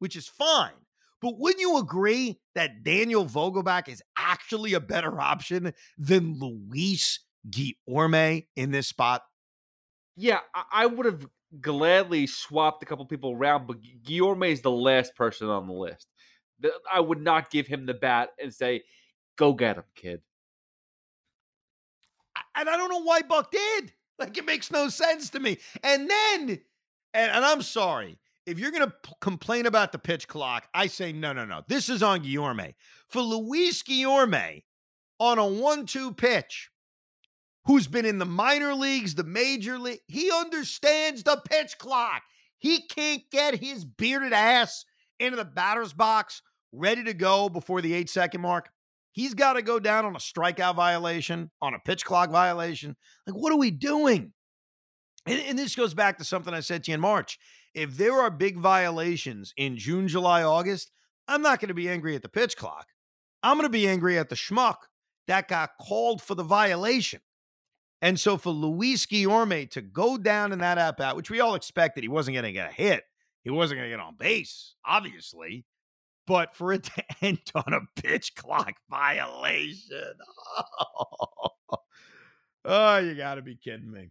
which is fine. But wouldn't you agree that Daniel Vogelbach is actually a better option than Luis Guillorme in this spot? Yeah, I would have gladly swapped a couple people around, but Guillorme is the last person on the list. I would not give him the bat and say, go get him, kid. And I don't know why Buck did. Like, it makes no sense to me. And then, and I'm sorry, if you're going to complain about the pitch clock, I say, no. This is on Guillorme. For Luis Guillorme, on a 1-2 pitch, who's been in the minor leagues, the major league, he understands the pitch clock. He can't get his bearded ass into the batter's box ready to go before the 8-second mark. He's got to go down on a strikeout violation, on a pitch clock violation. Like, what are we doing? And this goes back to something I said to you in March. If there are big violations in June, July, August, I'm not going to be angry at the pitch clock. I'm going to be angry at the schmuck that got called for the violation. And so for Luis Guillorme to go down in that at-bat, which we all expected, he wasn't going to get a hit. He wasn't going to get on base, obviously. But for it to end on a pitch clock violation. Oh, you got to be kidding me.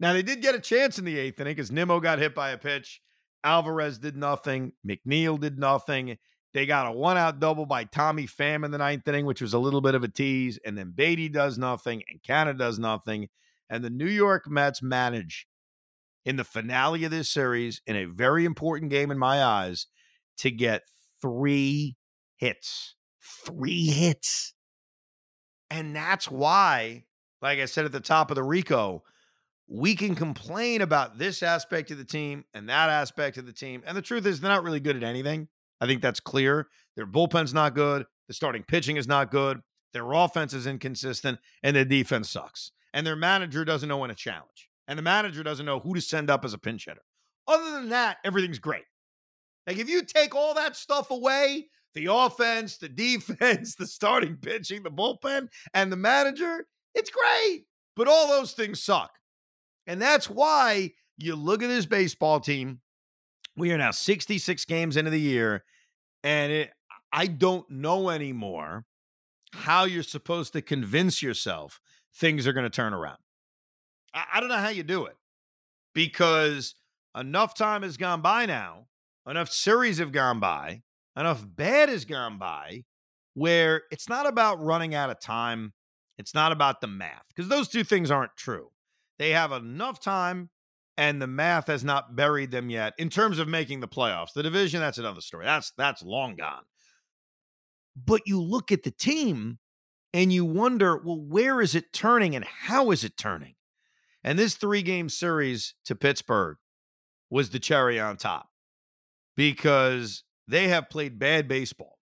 Now, they did get a chance in the 8th inning because Nimmo got hit by a pitch. Alvarez did nothing. McNeil did nothing. They got a one-out double by Tommy Pham in the 9th inning, which was a little bit of a tease. And then Baty does nothing, and Canha does nothing. And the New York Mets manage in the finale of this series, in a very important game in my eyes, to get 3 hits. 3 hits. And that's why, like I said at the top of the Rico, we can complain about this aspect of the team and that aspect of the team. And the truth is, they're not really good at anything. I think that's clear. Their bullpen's not good. The starting pitching is not good. Their offense is inconsistent. And their defense sucks. And their manager doesn't know when to challenge. And the manager doesn't know who to send up as a pinch hitter. Other than that, everything's great. Like, if you take all that stuff away, the offense, the defense, the starting pitching, the bullpen, and the manager, it's great. But all those things suck. And that's why you look at this baseball team. We are now 66 games into the year, and I don't know anymore how you're supposed to convince yourself things are going to turn around. I don't know how you do it, because enough time has gone by now, enough series have gone by, enough bad has gone by, where it's not about running out of time. It's not about the math, because those two things aren't true. They have enough time, and the math has not buried them yet in terms of making the playoffs. The division, that's another story. That's long gone. But you look at the team, and you wonder, well, where is it turning, and how is it turning? And this 3-game series to Pittsburgh was the cherry on top, because they have played bad baseball,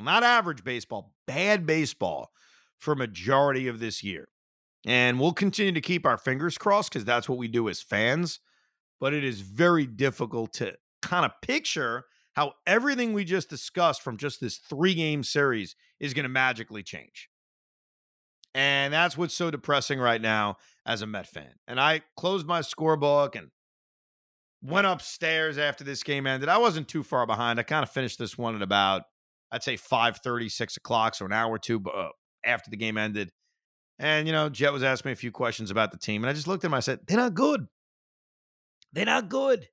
not average baseball, bad baseball for majority of this year. And we'll continue to keep our fingers crossed because that's what we do as fans. But it is very difficult to kind of picture how everything we just discussed from just this 3-game series is going to magically change. And that's what's so depressing right now as a Met fan. And I closed my scorebook and went upstairs after this game ended. I wasn't too far behind. I kind of finished this one at about, I'd say 5:30, 6 o'clock, so an hour or two after the game ended. And, you know, Jet was asking me a few questions about the team, and I just looked at him and I said, they're not good. They're not good.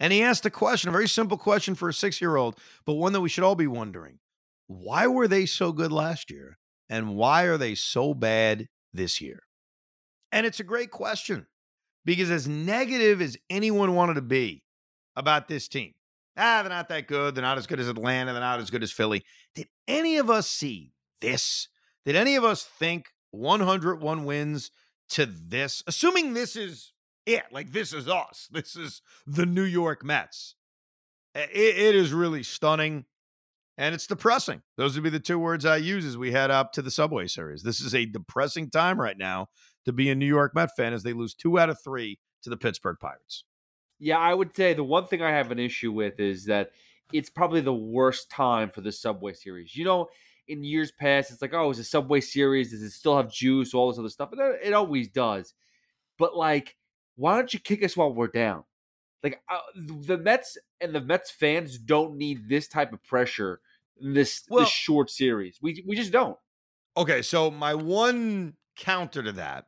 And he asked a question, a very simple question for a 6-year-old, but one that we should all be wondering. Why were they so good last year? And why are they so bad this year? And it's a great question, because as negative as anyone wanted to be about this team, they're not that good, they're not as good as Atlanta, they're not as good as Philly. Did any of us see this? Did any of us think 101 wins to this? Assuming this is it, like this is us. This is the New York Mets. It is really stunning, and it's depressing. Those would be the two words I use as we head up to the Subway Series. This is a depressing time right now to be a New York Met fan, as they lose 2 out of 3 to the Pittsburgh Pirates. Yeah, I would say the one thing I have an issue with is that it's probably the worst time for the Subway Series. You know, in years past, it's like, oh, it's a Subway Series. Does it still have juice? All this other stuff. And it always does. But, like, why don't you kick us while we're down? Like, the Mets and the Mets fans don't need this type of pressure in this short series. We just don't. Okay, so my one counter to that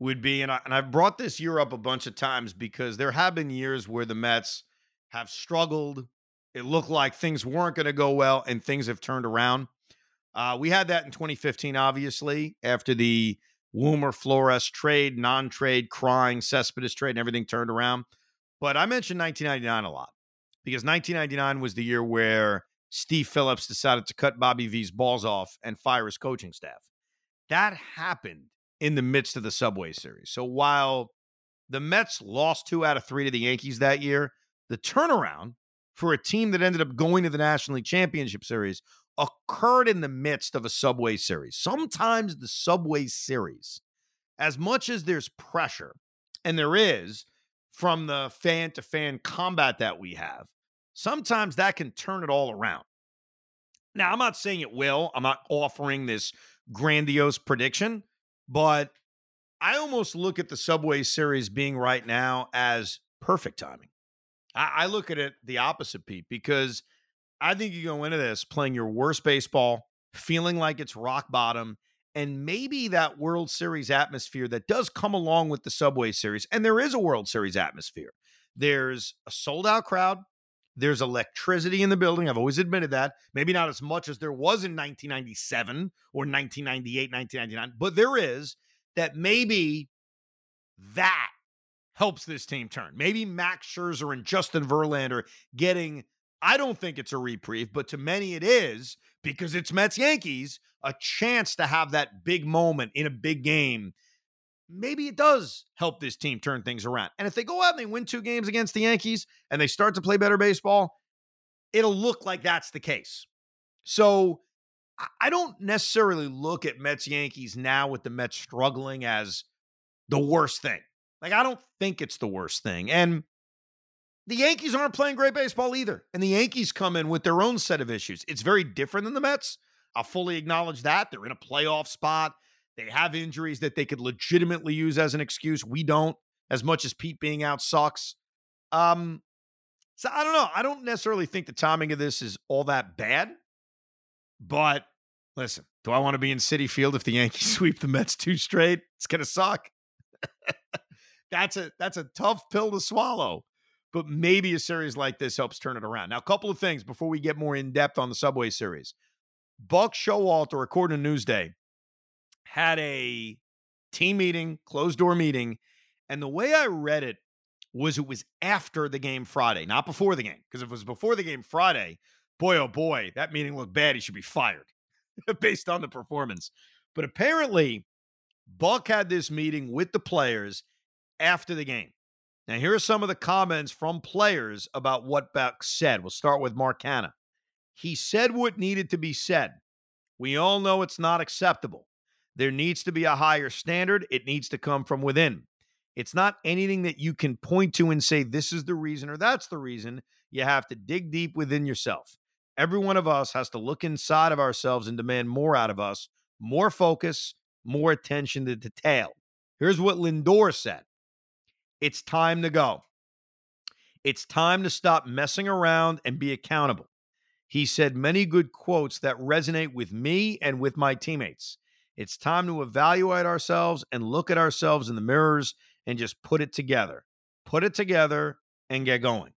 would be, and I've brought this year up a bunch of times, because there have been years where the Mets have struggled. It looked like things weren't going to go well, and things have turned around. We had that in 2015, obviously, after the Wilmer Flores trade, non-trade, crying, Cespedes trade, and everything turned around. But I mentioned 1999 a lot, because 1999 was the year where Steve Phillips decided to cut Bobby V's balls off and fire his coaching staff. That happened in the midst of the Subway Series. So while the Mets lost 2 out of 3 to the Yankees that year, the turnaround for a team that ended up going to the National League Championship Series occurred in the midst of a Subway Series. Sometimes the Subway Series, as much as there's pressure, and there is, from the fan-to-fan combat that we have, sometimes that can turn it all around. Now, I'm not saying it will. I'm not offering this grandiose prediction, but I almost look at the Subway Series being right now as perfect timing. I look at it the opposite, Pete, because I think you go into this playing your worst baseball, feeling like it's rock bottom, and maybe that World Series atmosphere that does come along with the Subway Series. And there is a World Series atmosphere. There's a sold-out crowd. There's electricity in the building. I've always admitted that. Maybe not as much as there was in 1997 or 1998, 1999, but there is that. Maybe that helps this team turn. Maybe Max Scherzer and Justin Verlander getting, I don't think it's a reprieve, but to many it is, because it's Mets-Yankees, a chance to have that big moment in a big game. Maybe it does help this team turn things around. And if they go out and they win 2 games against the Yankees and they start to play better baseball, it'll look like that's the case. So I don't necessarily look at Mets-Yankees now with the Mets struggling as the worst thing. Like, I don't think it's the worst thing. And the Yankees aren't playing great baseball either. And the Yankees come in with their own set of issues. It's very different than the Mets. I'll fully acknowledge that. They're in a playoff spot. They have injuries that they could legitimately use as an excuse. We don't, as much as Pete being out sucks. So I don't know. I don't necessarily think the timing of this is all that bad. But listen, do I want to be in Citi Field if the Yankees sweep the Mets 2 straight? It's going to suck. That's a tough pill to swallow. But maybe a series like this helps turn it around. Now, a couple of things before we get more in-depth on the Subway Series. Buck Showalter, according to Newsday, had a team meeting, closed-door meeting, and the way I read it was after the game Friday, not before the game. Because if it was before the game Friday, boy, oh boy, that meeting looked bad. He should be fired based on the performance. But apparently, Buck had this meeting with the players after the game. Now, here are some of the comments from players about what Buck said. We'll start with Mark Canha. He said what needed to be said. We all know it's not acceptable. There needs to be a higher standard. It needs to come from within. It's not anything that you can point to and say, this is the reason or that's the reason. You have to dig deep within yourself. Every one of us has to look inside of ourselves and demand more out of us, more focus, more attention to detail. Here's what Lindor said. It's time to go. It's time to stop messing around and be accountable. He said many good quotes that resonate with me and with my teammates. It's time to evaluate ourselves and look at ourselves in the mirrors and just put it together. Put it together and get going.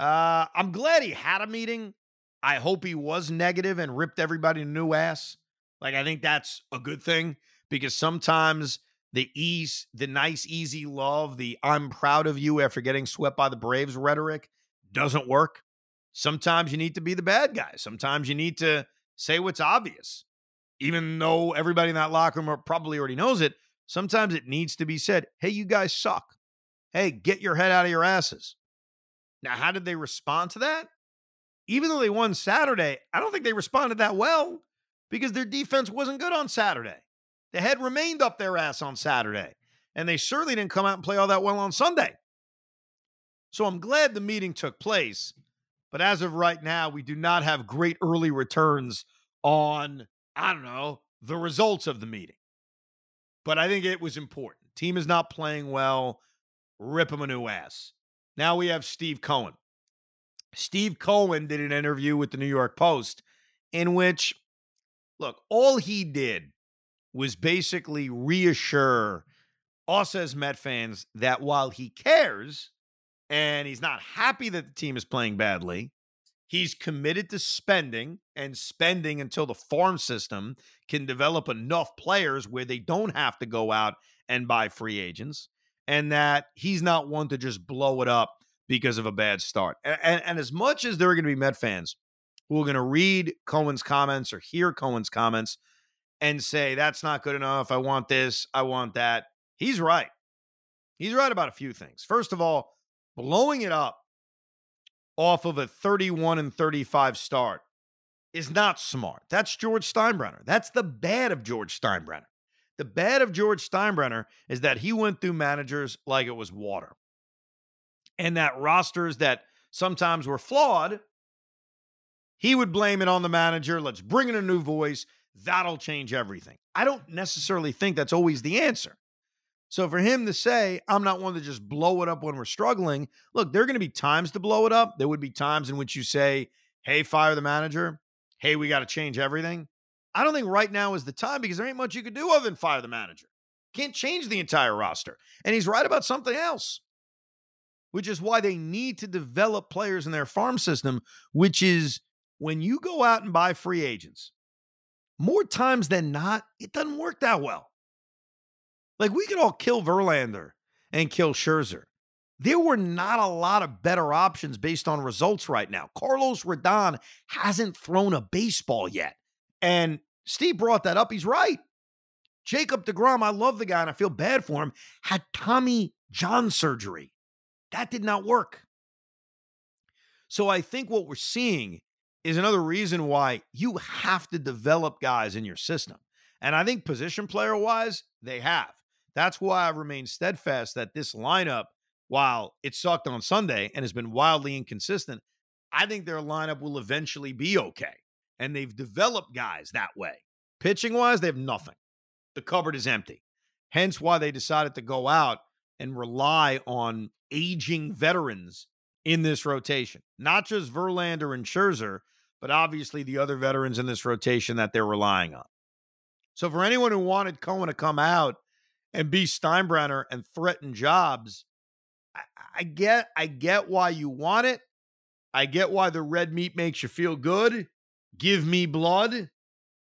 I'm glad he had a meeting. I hope he was negative and ripped everybody a new ass. Like, I think that's a good thing because sometimes the ease, the nice, easy love, the I'm proud of you after getting swept by the Braves rhetoric doesn't work. Sometimes you need to be the bad guy. Sometimes you need to say what's obvious. Even though everybody in that locker room probably already knows it, sometimes it needs to be said, hey, you guys suck. Hey, get your head out of your asses. Now, how did they respond to that? Even though they won Saturday, I don't think they responded that well because their defense wasn't good on Saturday. They had remained up their ass on Saturday, and they certainly didn't come out and play all that well on Sunday. So I'm glad the meeting took place, but as of right now, we do not have great early returns on, I don't know, the results of the meeting. But I think it was important. Team is not playing well. Rip him a new ass. Now we have Steve Cohen. Steve Cohen did an interview with the New York Post in which, look, all he did was basically reassure us as Met fans that while he cares and he's not happy that the team is playing badly, he's committed to spending and spending until the farm system can develop enough players where they don't have to go out and buy free agents, and that he's not one to just blow it up because of a bad start. And as much as there are going to be Met fans who are going to read Cohen's comments or hear Cohen's comments and say, that's not good enough, I want this, I want that, he's right. He's right about a few things. First of all, blowing it up off of a 31-35 start is not smart. That's George Steinbrenner. That's the bad of George Steinbrenner. The bad of George Steinbrenner is that he went through managers like it was water, and that rosters that sometimes were flawed, he would blame it on the manager. Let's bring in a new voice. That'll change everything. I don't necessarily think that's always the answer. So for him to say, I'm not one to just blow it up when we're struggling, look, there are going to be times to blow it up. There would be times in which you say, hey, fire the manager. Hey, we got to change everything. I don't think right now is the time because there ain't much you could do other than fire the manager. Can't change the entire roster. And he's right about something else, which is why they need to develop players in their farm system, which is when you go out and buy free agents, more times than not, it doesn't work that well. Like, we could all kill Verlander and kill Scherzer. There were not a lot of better options based on results right now. Carlos Rodon hasn't thrown a baseball yet. And Steve brought that up. He's right. Jacob deGrom, I love the guy and I feel bad for him, had Tommy John surgery. That did not work. So I think what we're seeing is another reason why you have to develop guys in your system. And I think position player-wise, they have. That's why I remain steadfast that this lineup, while it sucked on Sunday and has been wildly inconsistent, I think their lineup will eventually be okay. And they've developed guys that way. Pitching-wise, they have nothing. The cupboard is empty. Hence why they decided to go out and rely on aging veterans in this rotation. Not just Verlander and Scherzer, but obviously the other veterans in this rotation that they're relying on. So for anyone who wanted Cohen to come out and be Steinbrenner and threaten jobs, I get why you want it. I get why the red meat makes you feel good. Give me blood.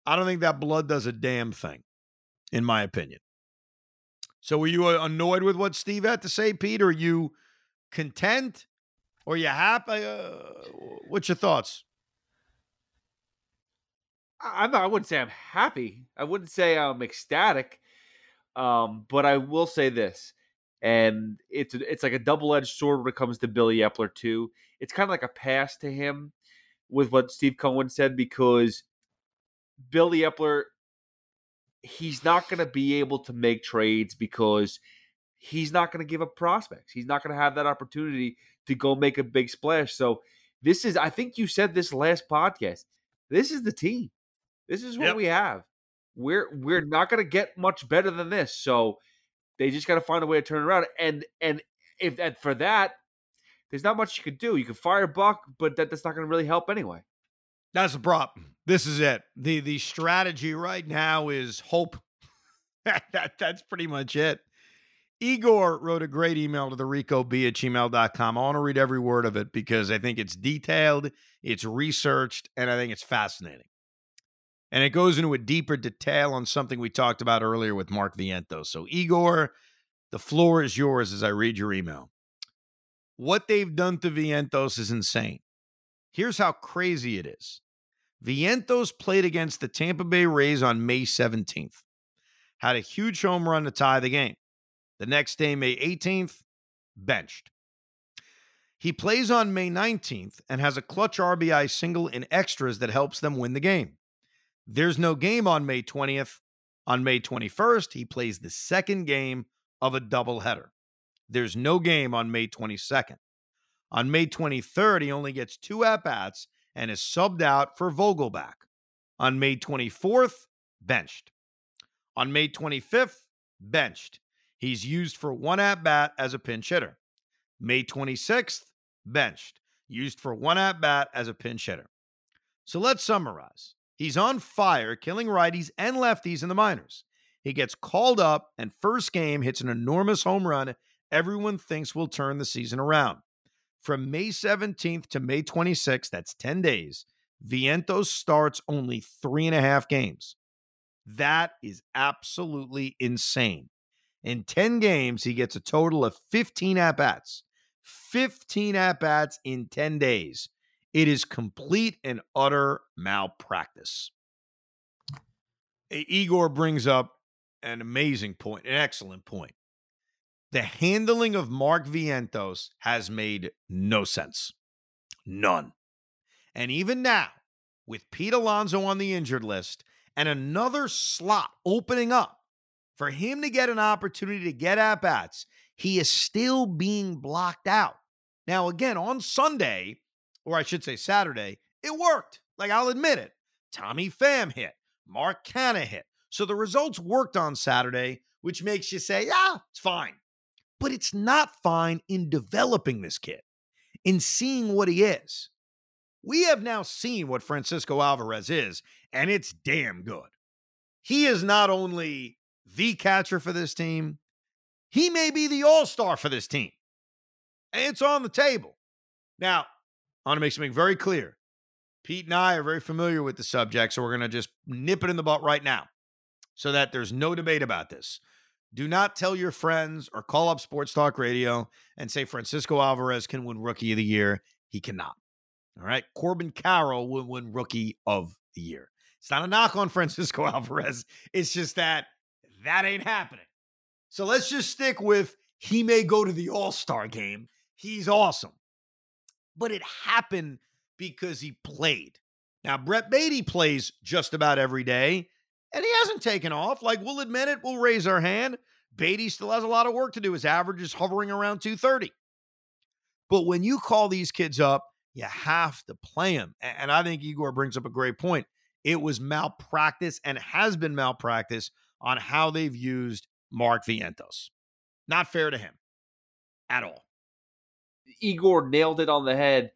I don't think that blood does a damn thing, in my opinion. So were you annoyed with what Steve had to say, Pete? Are you content? Or you happy? What's your thoughts? I wouldn't say I'm happy. I wouldn't say I'm ecstatic. But I will say this. And it's like a double-edged sword when it comes to Billy Eppler, too. It's kind of like a pass to him with what Steve Cohen said, because Billy Eppler, he's not going to be able to make trades because he's not going to give up prospects. He's not going to have that opportunity to go make a big splash. So this is, I think you said this last podcast, this is the team. This is what we have. We're not going to get much better than this. So they just got to find a way to turn it around. And if that, for that, there's not much you could do. You can fire Buck, but that's not going to really help anyway. That's the problem. This is it. The strategy right now is hope. That's pretty much it. Igor wrote a great email to the ricob@gmail.com. I want to read every word of it because I think it's detailed, it's researched, and I think it's fascinating. And it goes into a deeper detail on something we talked about earlier with Mark Vientos. So, Igor, the floor is yours as I read your email. What they've done to Vientos is insane. Here's how crazy it is. Vientos played against the Tampa Bay Rays on May 17th. Had a huge home run to tie the game. The next day, May 18th, benched. He plays on May 19th and has a clutch RBI single in extras that helps them win the game. There's no game on May 20th. On May 21st, he plays the second game of a doubleheader. There's no game on May 22nd. On May 23rd, he only gets 2 at-bats and is subbed out for Vogelbach. On May 24th, benched. On May 25th, benched. He's used for 1 at-bat as a pinch hitter. May 26th, benched. Used for 1 at-bat as a pinch hitter. So let's summarize. He's on fire, killing righties and lefties in the minors. He gets called up and first game hits an enormous home run everyone thinks will turn the season around. From May 17th to May 26th, that's 10 days, Vientos starts only 3.5 games. That is absolutely insane. In 10 games, he gets a total of 15 at-bats. 15 at-bats in 10 days. It is complete and utter malpractice. Igor brings up an amazing point, an excellent point. The handling of Mark Vientos has made no sense. None. And even now, with Pete Alonso on the injured list and another slot opening up for him to get an opportunity to get at-bats, he is still being blocked out. Now, again, on Sunday, or I should say Saturday, it worked. Like, I'll admit it. Tommy Pham hit. Mark Canha hit. So the results worked on Saturday, which makes you say, yeah, it's fine. But it's not fine in developing this kid, in seeing what he is. We have now seen what Francisco Alvarez is, and it's damn good. He is not only the catcher for this team, he may be the all-star for this team. And it's on the table. Now, I want to make something very clear. Pete and I are very familiar with the subject, so we're going to just nip it in the butt right now so that there's no debate about this. Do not tell your friends or call up Sports Talk Radio and say Francisco Alvarez can win Rookie of the Year. He cannot. All right? Corbin Carroll will win Rookie of the Year. It's not a knock on Francisco Alvarez. It's just that ain't happening. So let's just stick with he may go to the All-Star game. He's awesome. But it happened because he played. Now, Brett Baty plays just about every day. And he hasn't taken off. Like, we'll admit it. We'll raise our hand. Beatty still has a lot of work to do. His average is hovering around 230. But when you call these kids up, you have to play them. And I think Igor brings up a great point. It was malpractice and has been malpractice on how they've used Mark Vientos. Not fair to him at all. Igor nailed it on the head.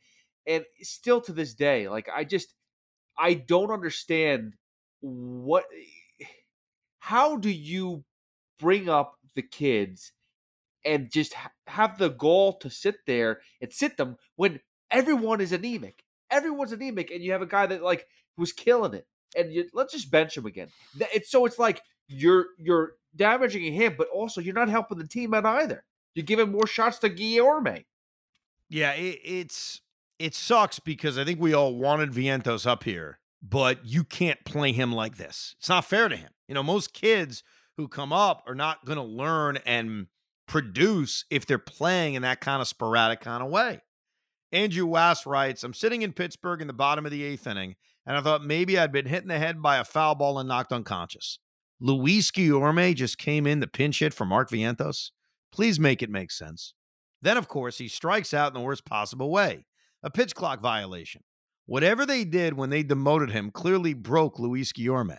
And still to this day, like, I don't understand. How do you bring up the kids and just have the goal to sit there and sit them when everyone is anemic? Everyone's anemic, and you have a guy that like was killing it, and let's just bench him again. It's like you're damaging him, but also you're not helping the team out either. You're giving more shots to Guillorme. Yeah, it sucks because I think we all wanted Vientos up here. But you can't play him like this. It's not fair to him. You know, most kids who come up are not going to learn and produce if they're playing in that kind of sporadic kind of way. Andrew Wass writes, I'm sitting in Pittsburgh in the bottom of the 8th inning, and I thought maybe I'd been hit in the head by a foul ball and knocked unconscious. Luis Guillorme just came in to pinch hit for Mark Vientos. Please make it make sense. Then, of course, he strikes out in the worst possible way, a pitch clock violation. Whatever they did when they demoted him clearly broke Luis Guillorme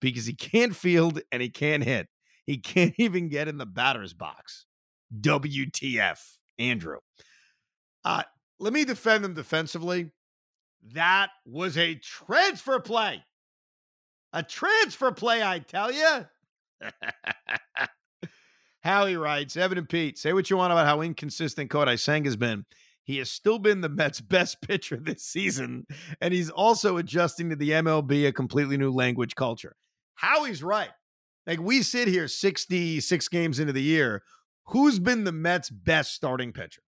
because he can't field and he can't hit. He can't even get in the batter's box. WTF, Andrew. Let me defend them defensively. That was a transfer play. A transfer play, I tell you. Howie writes, Evan and Pete, say what you want about how inconsistent Kodai Senga has been. He has still been the Mets' best pitcher this season, and he's also adjusting to the MLB, a completely new language culture. Howie's right. Like, we sit here 66 games into the year. Who's been the Mets' best starting pitcher?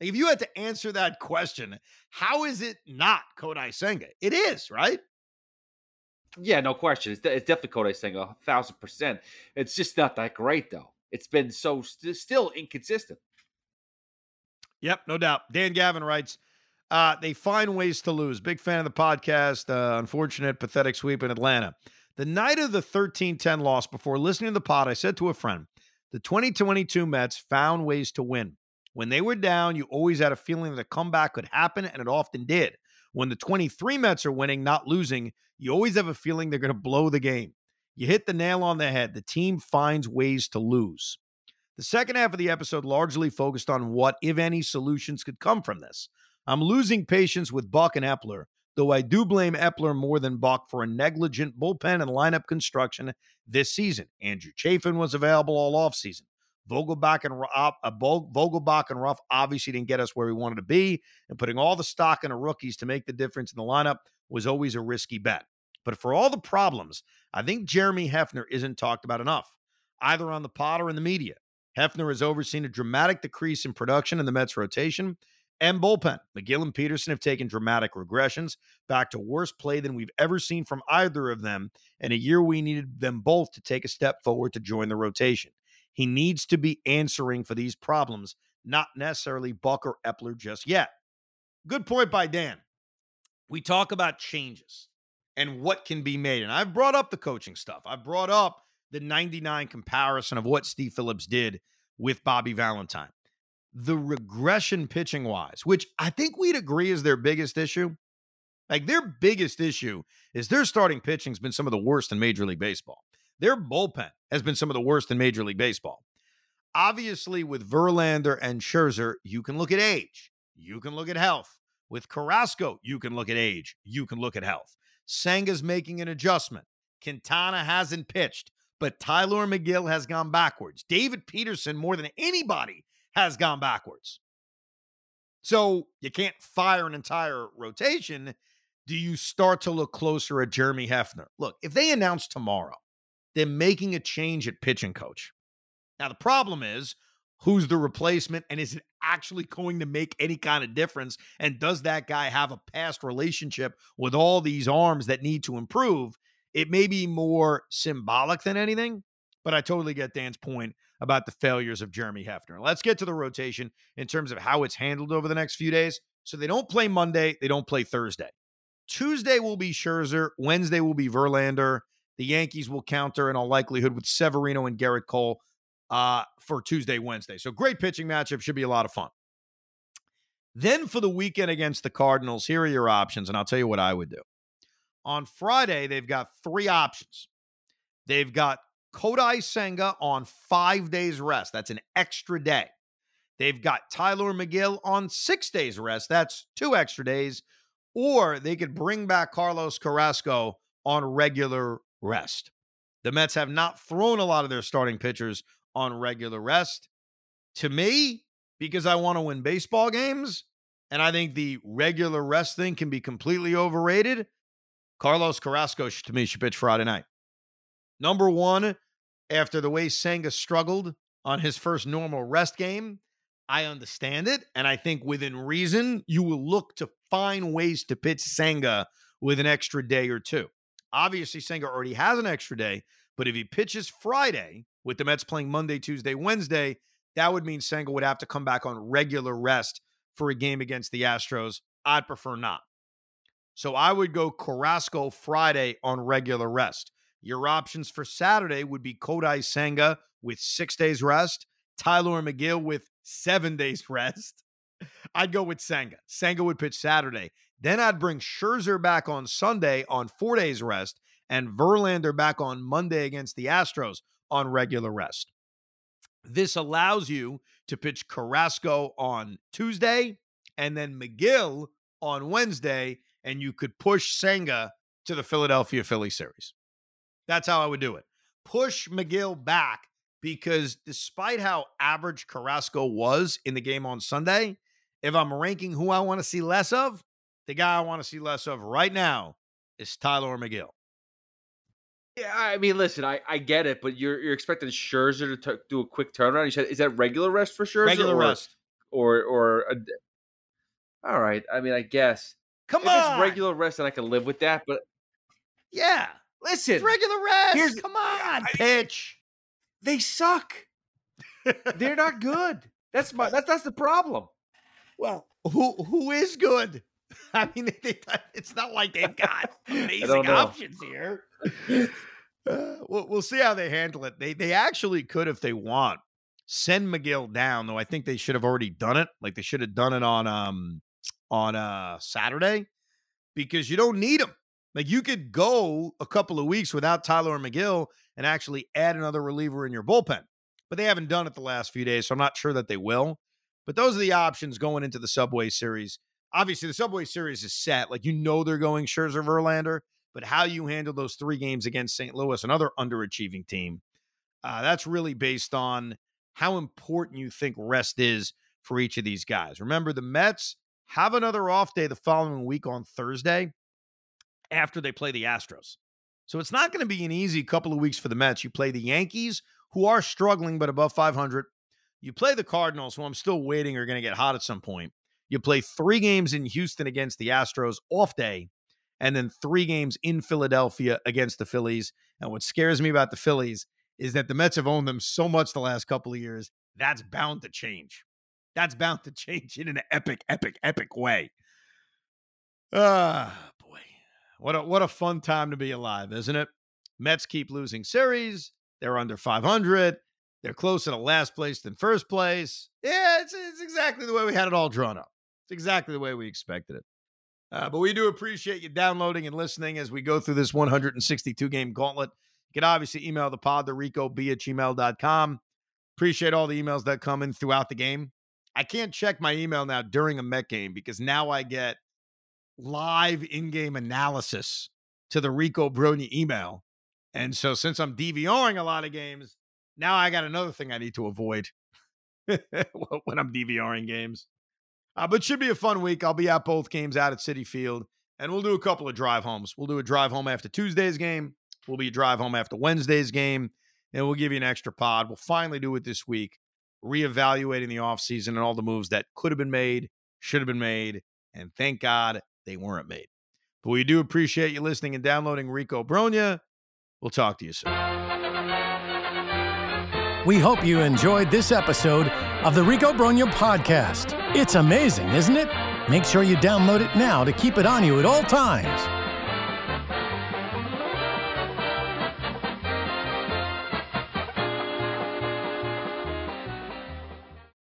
Like, if you had to answer that question, how is it not Kodai Senga? It is, right? Yeah, no question. It's definitely Kodai Senga, 1,000%. It's just not that great, though. It's been so still inconsistent. Yep, no doubt. Dan Gavin writes, they find ways to lose. Big fan of the podcast. Unfortunate, pathetic sweep in Atlanta. The night of the 13-10 loss, before listening to the pod, I said to a friend, the 2022 Mets found ways to win. When they were down, you always had a feeling that a comeback could happen, and it often did. When the 23 Mets are winning, not losing, you always have a feeling they're going to blow the game. You hit the nail on the head. The team finds ways to lose. The second half of the episode largely focused on what, if any, solutions could come from this. I'm losing patience with Buck and Eppler, though I do blame Eppler more than Buck for a negligent bullpen and lineup construction this season. Andrew Chafin was available all offseason. Vogelbach and Ruff obviously didn't get us where we wanted to be, and putting all the stock in the rookies to make the difference in the lineup was always a risky bet. But for all the problems, I think Jeremy Hefner isn't talked about enough, either on the pod or in the media. Hefner has overseen a dramatic decrease in production in the Mets' rotation and bullpen. Megill and Peterson have taken dramatic regressions back to worse play than we've ever seen from either of them in a year we needed them both to take a step forward to join the rotation. He needs to be answering for these problems, not necessarily Buck or Eppler just yet. Good point by Dan. We talk about changes and what can be made. And I've brought up the coaching stuff. I've brought up the 99 comparison of what Steve Phillips did with Bobby Valentine. The regression pitching-wise, which I think we'd agree is their biggest issue. Like, their biggest issue is their starting pitching has been some of the worst in Major League Baseball. Their bullpen has been some of the worst in Major League Baseball. Obviously, with Verlander and Scherzer, you can look at age. You can look at health. With Carrasco, you can look at age. You can look at health. Senga's making an adjustment. Quintana hasn't pitched, but Tylor Megill has gone backwards. David Peterson, more than anybody, has gone backwards. So you can't fire an entire rotation. Do you start to look closer at Jeremy Hefner? Look, if they announce tomorrow they're making a change at pitching coach. Now, the problem is, who's the replacement, and is it actually going to make any kind of difference? And does that guy have a past relationship with all these arms that need to improve? It may be more symbolic than anything, but I totally get Dan's point about the failures of Jeremy Hefner. Let's get to the rotation in terms of how it's handled over the next few days. So they don't play Monday. They don't play Thursday. Tuesday will be Scherzer. Wednesday will be Verlander. The Yankees will counter in all likelihood with Severino and Gerrit Cole for Tuesday, Wednesday. So great pitching matchup. Should be a lot of fun. Then for the weekend against the Cardinals, here are your options, and I'll tell you what I would do. On Friday, they've got three options. They've got Kodai Senga on 5 days rest. That's an extra day. They've got Tylor Megill on 6 days rest. That's 2 extra days. Or they could bring back Carlos Carrasco on regular rest. The Mets have not thrown a lot of their starting pitchers on regular rest. To me, because I want to win baseball games, and I think the regular rest thing can be completely overrated, Carlos Carrasco, to me, should pitch Friday night. Number one, after the way Senga struggled on his first normal rest game, I understand it, and I think within reason, you will look to find ways to pitch Senga with an extra day or two. Obviously, Senga already has an extra day, but if he pitches Friday, with the Mets playing Monday, Tuesday, Wednesday, That would mean Senga would have to come back on regular rest for a game against the Astros. I'd prefer not. So I would go Carrasco Friday on regular rest. Your options for Saturday would be Kodai Senga with 6 days rest, Tylor Megill with 7 days rest. I'd go with Senga. Senga would pitch Saturday. Then I'd bring Scherzer back on Sunday on 4 days rest and Verlander back on Monday against the Astros on regular rest. This allows you to pitch Carrasco on Tuesday and then Megill on Wednesday, and you could push Senga to the Philadelphia Phillies series. That's how I would do it. Push Megill back because despite how average Carrasco was in the game on Sunday, if I'm ranking who I want to see less of, the guy I want to see less of right now is Tylor Megill. Yeah, I mean, listen, I get it, but you're expecting Scherzer to do a quick turnaround. You said, is that regular rest for Scherzer? Regular rest. All right. I mean, I guess. Come on. It's regular rest, and I can live with that, but. Yeah. Listen. It's regular rest. Come on, pitch. They suck. They're not good. That's the problem. Well, who is good? I mean, it's not like they've got amazing options here. We'll see how they handle it. They actually could, if they want, send Megill down, though I think they should have already done it. Like, they should have done it on Saturday because you don't need him. Like, you could go a couple of weeks without Tylor Megill and actually add another reliever in your bullpen. But they haven't done it the last few days, so I'm not sure that they will. But those are the options going into the Subway Series. Obviously, the Subway Series is set. Like, you know they're going Scherzer, Verlander, but how you handle those three games against St. Louis, another underachieving team, that's really based on how important you think rest is for each of these guys. Remember, the Mets have another off day the following week on Thursday after they play the Astros. So it's not going to be an easy couple of weeks for the Mets. You play the Yankees, who are struggling but above 500. You play the Cardinals, who I'm still waiting are going to get hot at some point. You play three games in Houston against the Astros, off day, and then three games in Philadelphia against the Phillies. And what scares me about the Phillies is that the Mets have owned them so much the last couple of years. That's bound to change. That's bound to change in an epic, epic, epic way. Ah, boy. What a fun time to be alive, isn't it? Mets keep losing series. They're under 500. They're closer to last place than first place. Yeah, it's exactly the way we had it all drawn up. It's exactly the way we expected it. But we do appreciate you downloading and listening as we go through this 162-game gauntlet. You can obviously email the pod, thericov@gmail.com. Appreciate all the emails that come in throughout the game. I can't check my email now during a Met game because now I get live in-game analysis to the Rico Brogna email. And so since I'm DVRing a lot of games, now I got another thing I need to avoid when I'm DVRing games. But it should be a fun week. I'll be at both games out at Citi Field, and we'll do a couple of drive homes. We'll do a drive home after Tuesday's game. We'll be a drive home after Wednesday's game, and we'll give you an extra pod. We'll finally do it this week, reevaluating the offseason and all the moves that could have been made, should have been made, and thank God they weren't made. But we do appreciate you listening and downloading Rico Brogna. We'll talk to you soon. We hope you enjoyed this episode of the Rico Brogna Podcast. It's amazing, isn't it? Make sure you download it now to keep it on you at all times.